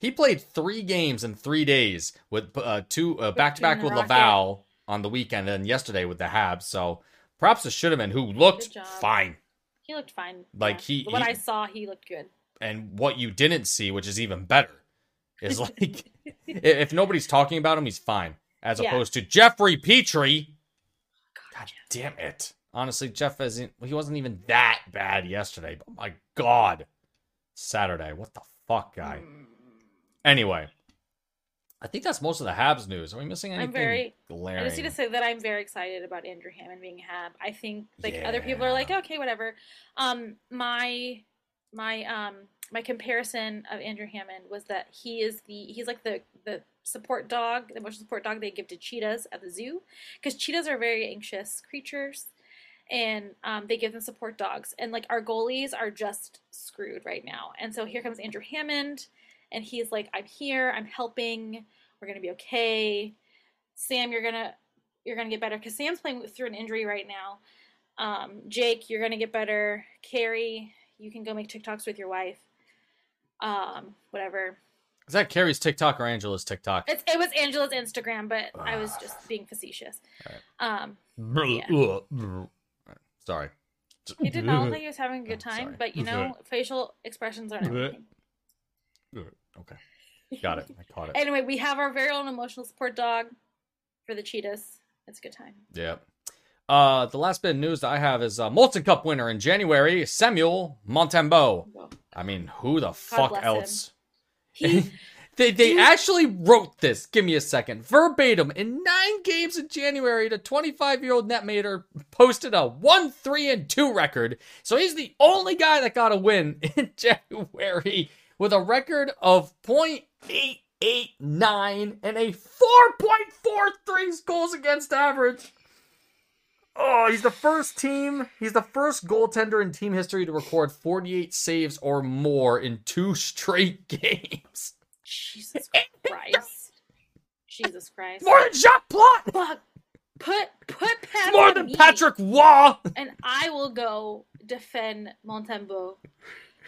he played 3 games in 3 days with two back to back with Laval on the weekend, and yesterday with the Habs. So props to Schueneman, who looked fine. He looked fine. Like I saw, he looked good. And what you didn't see, which is even better. Is like, if nobody's talking about him, he's fine. As opposed to Jeffrey Petry. God damn it. Honestly, Jeff he wasn't even that bad yesterday. But my God. Saturday. What the fuck, guy? Anyway. I think that's most of the Habs news. Are we missing anything glaring? I just need to say that I'm very excited about Andrew Hammond being Hab. I think other people are like, okay, whatever. My comparison of Andrew Hammond was that he's like the support dog, the emotional support dog they give to cheetahs at the zoo, because cheetahs are very anxious creatures, and they give them support dogs. And like our goalies are just screwed right now, and so here comes Andrew Hammond, and he's like, I'm here, I'm helping, we're gonna be okay. Sam, you're gonna get better, because Sam's playing through an injury right now. Jake, you're gonna get better. Carrie, you can go make TikToks with your wife. Whatever. Is that Carrie's TikTok or Angela's TikTok? It was Angela's Instagram, but I was just being facetious. Right. Sorry. He did not look like he was having a good time, but you know, facial expressions aren't everything. Okay. Got it. I caught it. Anyway, we have our very own emotional support dog for the cheetahs. It's a good time. Yeah. The last bit of news that I have is Molson Cup winner in January, Samuel Montembeault. I mean, who the fuck else? They actually wrote this. Give me a second. Verbatim, in 9 games in January, the 25-year-old netmater posted a 1-3-2 record. So he's the only guy that got a win in January with a record of .889 and a 4.43 goals against average. Oh, he's the first goaltender in team history to record 48 saves or more in 2 straight games. Jesus Christ. Jesus Christ. More than Jacques Plante. Fuck. Put Pat more than Patrick Waugh. And I will go defend Montembeault.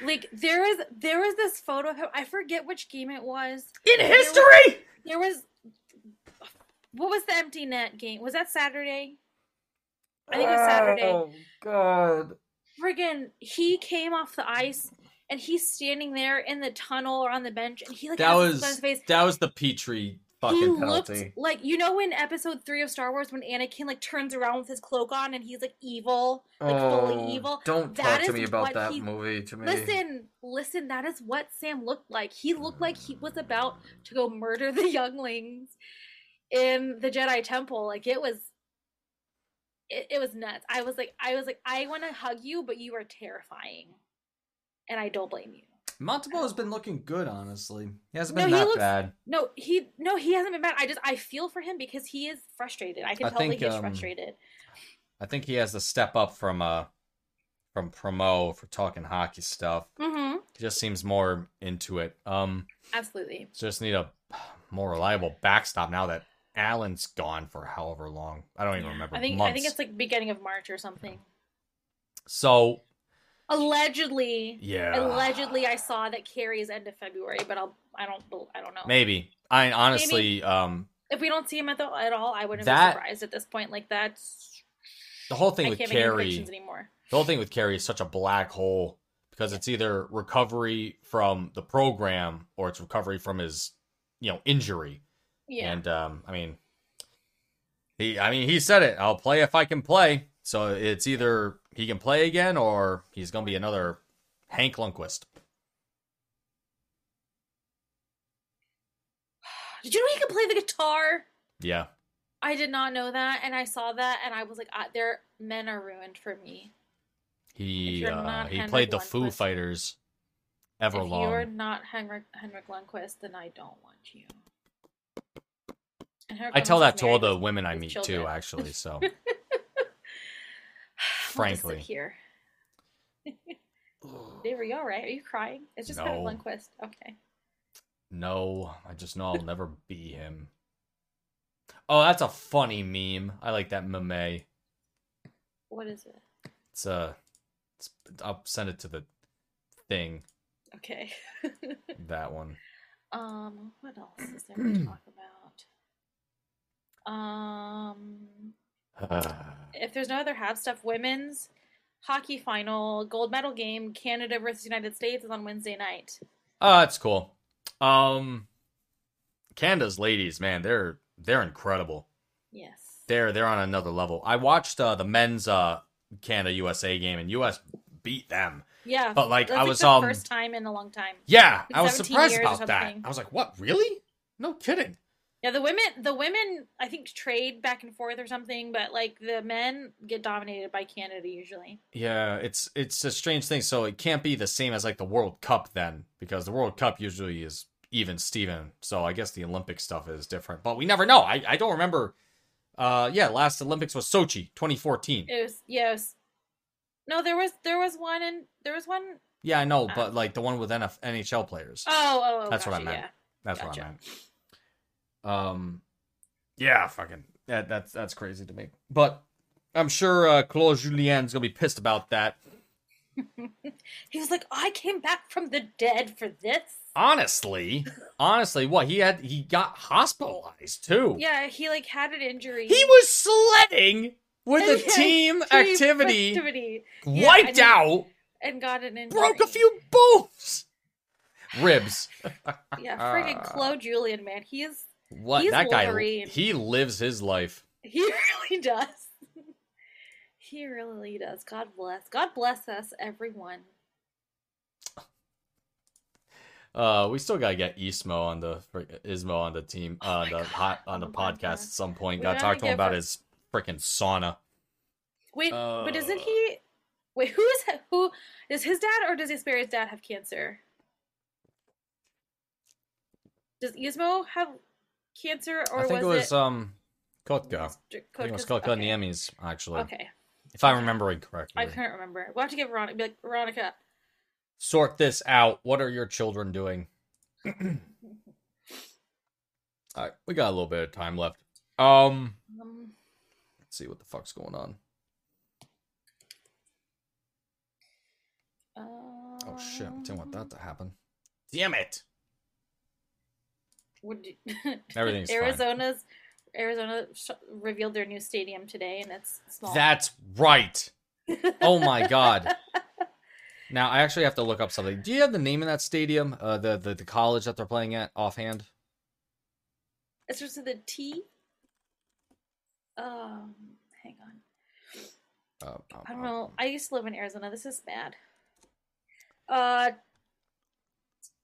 Like, there is this photo of him. I forget which game it was. In history! What was the empty net game? Was that Saturday? I think it was Saturday. Oh, God. Friggin', he came off the ice, and he's standing there in the tunnel or on the bench, and he, like, has his face. That was the Petry Fucking penalty. Looked like, you know, in episode 3 of Star Wars when Anakin like turns around with his cloak on and he's like evil, like fully evil. Don't talk to me about that movie. To me, listen. That is what Sam looked like. He looked like he was about to go murder the younglings in the Jedi Temple. Like it was nuts. I was like, I want to hug you, but you are terrifying, and I don't blame you. Montembeault has been looking good, honestly. He hasn't been bad. No, he hasn't been bad. I feel for him because he is frustrated. I can tell that he's frustrated. I think he has to step up from Promo for talking hockey stuff. Mm-hmm. He just seems more into it. Absolutely. Just need a more reliable backstop now that Allen's gone for however long. I don't even remember. I think it's like beginning of March or something. Yeah. So. Allegedly, I saw that Carrie's end of February, but I don't know. Maybe. I honestly, if we don't see him at all, I wouldn't be surprised at this point. Like that's the whole thing with Carrie. The whole thing with Carrie is such a black hole because it's either recovery from the program or it's recovery from his, injury. Yeah. And he said it. I'll play if I can play. So it's either he can play again or he's going to be another Henrik Lundqvist. Did you know he can play the guitar? Yeah. I did not know that. And I saw that and I was like, their men are ruined for me. He played the Foo Fighters Everlong. If you're not Henrik Lundqvist, then I don't want you. I tell that to all the women I meet too, actually, so... Frankly, just sit here. Dave, are you all right? Are you crying? It's just kind of Lundqvist. Okay. No, I just know I'll never be him. Oh, that's a funny meme. I like that meme. What is it? It's I'll send it to the thing. Okay. That one. What else is there to talk about? If there's no other half stuff, women's hockey final gold medal game, Canada versus United States is on Wednesday night. Oh, that's cool. Canada's ladies, man, they're incredible. Yes, they're on another level. I watched the men's Canada USA game, and US beat them. Yeah, but like I was the first time in a long time. Yeah, like I was surprised about that. I was like, what? Really? No kidding. Yeah, the women, I think, trade back and forth or something, but like the men get dominated by Canada usually. Yeah, it's a strange thing. So it can't be the same as like the World Cup then, because the World Cup usually is even Steven. So I guess the Olympic stuff is different, but we never know. I don't remember. Last Olympics was Sochi, 2014. There was one. Yeah, I know, but like the one with NHL players. Oh, that's what I meant. Yeah. That's what I meant. That's crazy to me, but I'm sure Claude Julien's gonna be pissed about that. He was like, I came back from the dead for this. Honestly, what he got hospitalized too. Yeah, he like had an injury. He was sledding with a team activity. Yeah, wiped out and got an injury. Broke a few bones, ribs. Yeah, freaking Claude Julien, man, he is. What he's that guy? Wolverine. He lives his life. He really does. He really does. God bless. God bless us, everyone. We still gotta get Ismo on the team podcast at some point. Gotta talk to him about his freaking sauna. Wait, but isn't he? Wait, who is his dad, or does Isma's dad have cancer? Does Ismo have cancer, or I think it was Kotka. I think it was Kotka and Niemis, actually. Okay. If I'm remembering correctly. I can't remember. We'll have to get Veronica. Be like, Veronica, sort this out. What are your children doing? All right, we got a little bit of time left. Let's see what the fuck's going on. Oh shit! I didn't want that to happen. Damn it! Everything's fine. Arizona revealed their new stadium today, and it's small. That's right. Oh my god. Now I actually have to look up something. Do you have the name of that stadium? The college that they're playing at offhand? It starts with a T. Hang on. I don't know. I used to live in Arizona. This is bad.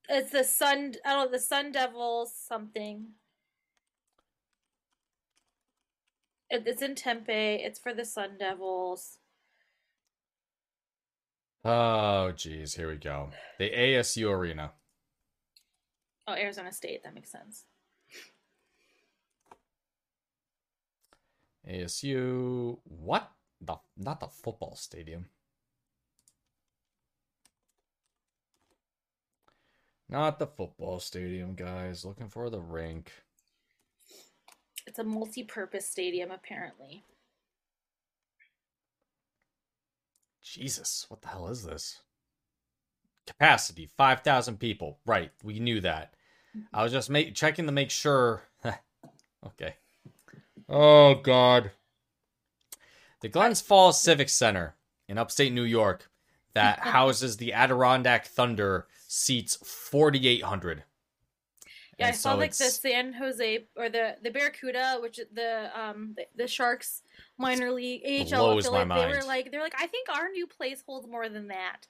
It's the sun. I don't know, the Sun Devil something. It's in Tempe. It's for the Sun Devils. Oh, geez. Here we go. The ASU Arena. Oh, Arizona State. That makes sense. ASU. What? Not the football stadium. Not the football stadium, guys. Looking for the rink. It's a multi-purpose stadium, apparently. Jesus, what the hell is this? Capacity, 5,000 people. Right, we knew that. I was just checking to make sure. Okay. Oh, God. The Glens Falls Civic Center in upstate New York that houses the Adirondack Thunder seats 4,800. Yeah, and I saw so like the San Jose or the Barracuda, which the Sharks minor league AHL affiliate. They were like, I think our new place holds more than that.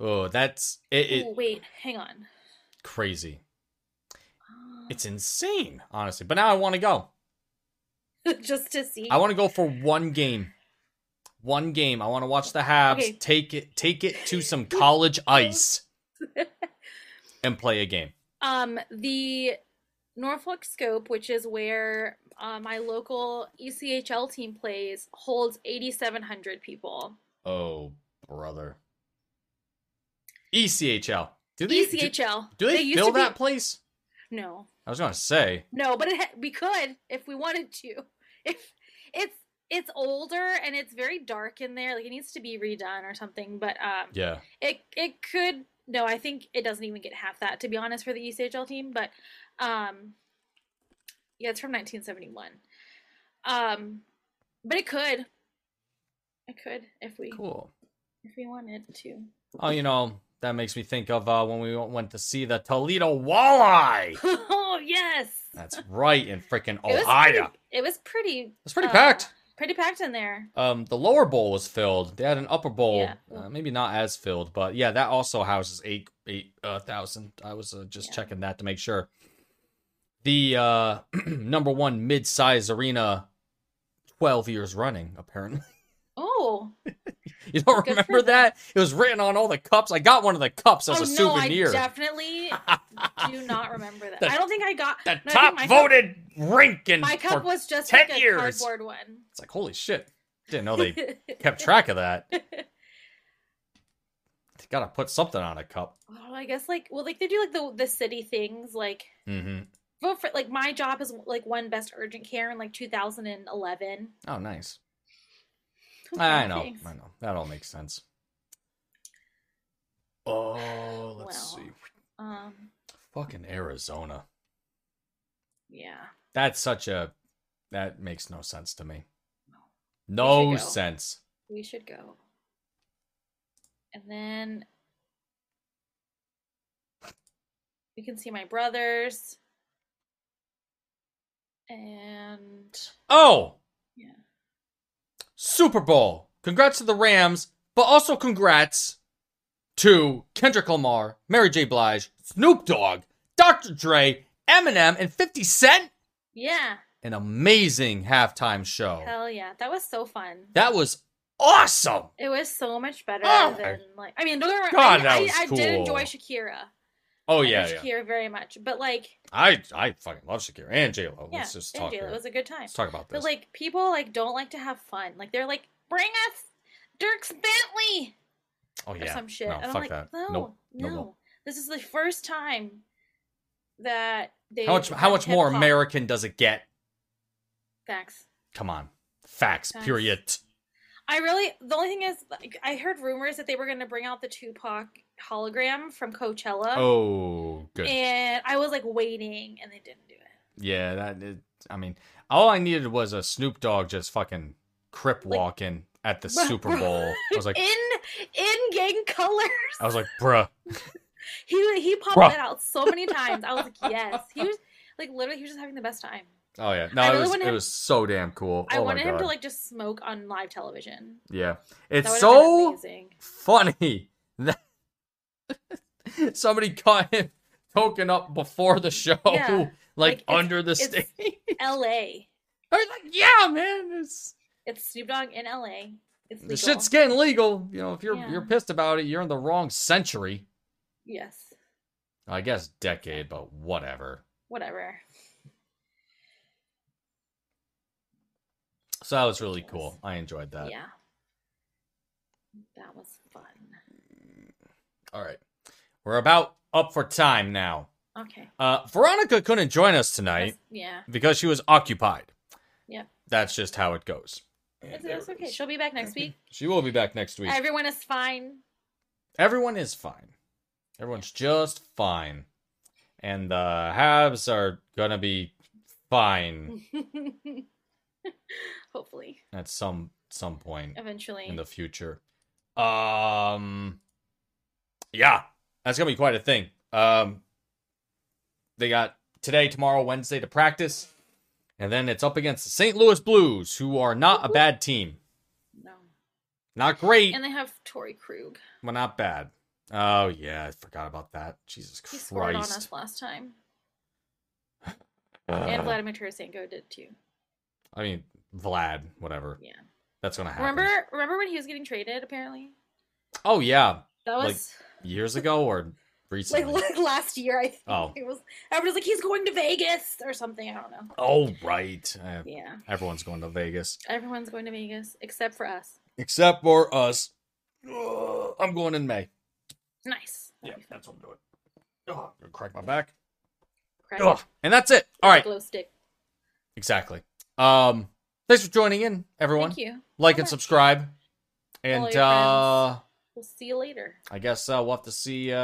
Oh, that's it. Oh, wait, hang on. Crazy. It's insane, honestly. But now I want to go. Just to see. I want to go for one game. One game. I want to watch the Habs take it to some college ice and play a game. The Norfolk Scope, which is where my local ECHL team plays, holds 8,700 people. Oh, brother. ECHL. Do they fill that place? No. I was going to say. No, but we could if we wanted to. If it's older and it's very dark in there, like it needs to be redone or something. But yeah, it could. No, I think it doesn't even get half that, to be honest, for the ECHL team. But, yeah, it's from 1971. But it could. It could if we wanted to. Oh, you know, that makes me think of when we went to see the Toledo Walleye. Oh, yes. That's right, in freaking Ohio. It was pretty packed. Pretty packed in there. The lower bowl was filled. They had an upper bowl, maybe not as filled, but yeah, that also houses 8,000. I was just checking that to make sure. The number one mid-size arena, 12 years running, apparently. Oh, you don't remember that? It was written on all the cups. I got one of the cups as a souvenir. I definitely do not remember that. I don't think I got the top voted rink in my cup was just like a cardboard one. It's like, holy shit! Didn't know they kept track of that. They gotta put something on a cup. Oh, I guess like they do like the city things like. Mm-hmm. Vote for like my job is like won best urgent care in like 2011. Oh, nice. I know. That all makes sense. Oh, let's see. Fucking Arizona. Yeah. That makes no sense to me. No sense. We should go. And then we can see my brothers. And oh! Yeah. Super Bowl. Congrats to the Rams, but also congrats to Kendrick Lamar, Mary J. Blige, Snoop Dogg, Dr. Dre, Eminem, and 50 Cent. Yeah. An amazing halftime show. Hell yeah. That was so fun. That was awesome. It was so much better than like... I mean, I did enjoy Shakira. Oh, yeah, Shakira very much, but like... I fucking love Shakira and J-Lo. Yeah, let's just talk. J-Lo was a good time. Let's talk about this. But like, people like don't like to have fun. Like, they're like, bring us Dierks Bentley! Oh, yeah. Or some shit. No, and I'm like, that. No. This is the first time that they... How much more American does it get? Facts. Come on. Facts. Period. The only thing is, like, I heard rumors that they were going to bring out the Tupac hologram from Coachella. Oh, good. And I was like waiting, and they didn't do it. Yeah, all I needed was a Snoop Dogg just fucking crip walking at the Super Bowl. I was like, in gang colors. I was like, bruh. He popped that out so many times. I was like, yes. He was. Like, literally, he was just having the best time. Oh, yeah. No, it was so damn cool. I wanted him to, like, just smoke on live television. Yeah. It's so funny that somebody caught him token up before the show, yeah. like under the stage. L.A. I was like, yeah, man. It's Snoop Dogg in L.A. It's legal. The shit's getting legal. You know, if you're pissed about it, you're in the wrong century. Yes. I guess decade, but whatever. Whatever. So that was really cool. I enjoyed that. Yeah. That was fun. All right. We're about up for time now. Okay. Veronica couldn't join us tonight. Because she was occupied. Yeah. That's just how it goes. That's okay. She'll be back next week. She will be back next week. Everyone is fine. Everyone is fine. Everyone's just fine. And the Habs are going to be fine. Hopefully. At some point. Eventually. In the future. Yeah. That's going to be quite a thing. They got today, tomorrow, Wednesday to practice. And then it's up against the St. Louis Blues, who are not a bad team. No. Not great. And they have Torrey Krug. Well, not bad. Oh, yeah. I forgot about that. Jesus Christ. He scored on us last time. And Vladimir Tarasenko did, too. I mean, Vlad, whatever. Yeah. That's going to happen. Remember when he was getting traded, apparently? Oh, yeah. That was... Like, years ago or recently? Like last year, I think. Oh. It was, everyone was like, he's going to Vegas or something. I don't know. Oh, right. Yeah. Everyone's going to Vegas. Everyone's going to Vegas, except for us. Except for us. Ugh, I'm going in May. Nice. That'd be fun. That's what I'm doing. Oh, I'm going to crack my back. And that's it. All right. Glow stick. Exactly. Thanks for joining in, everyone. Thank you. Like and subscribe. And we'll see you later. I guess we'll have to see what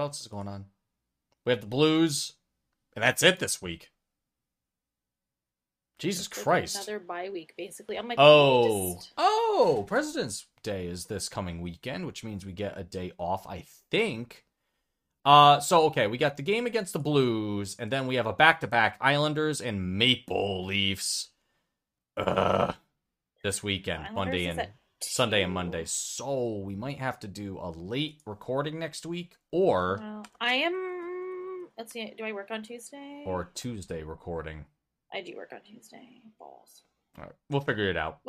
else is going on. We have the Blues, and that's it this week. Jesus Christ. Another bye week, basically. I'm like, oh, President's Day is this coming weekend, which means we get a day off, I think. So, okay, we got the game against the Blues, and then we have a back-to-back Islanders and Maple Leafs this weekend, Sunday and Monday. So we might have to do a late recording next week, or... Well, let's see, do I work on Tuesday? Or Tuesday recording. I do work on Tuesday. Balls. All right, we'll figure it out.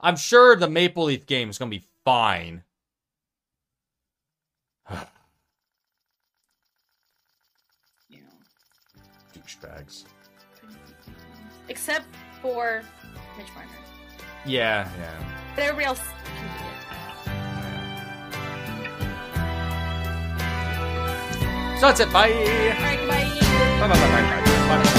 I'm sure the Maple Leaf game is going to be fine. Douchebags. Except for Mitch Marner. Yeah. But everybody else can do it. So that's it. Bye. All right, goodbye. Bye.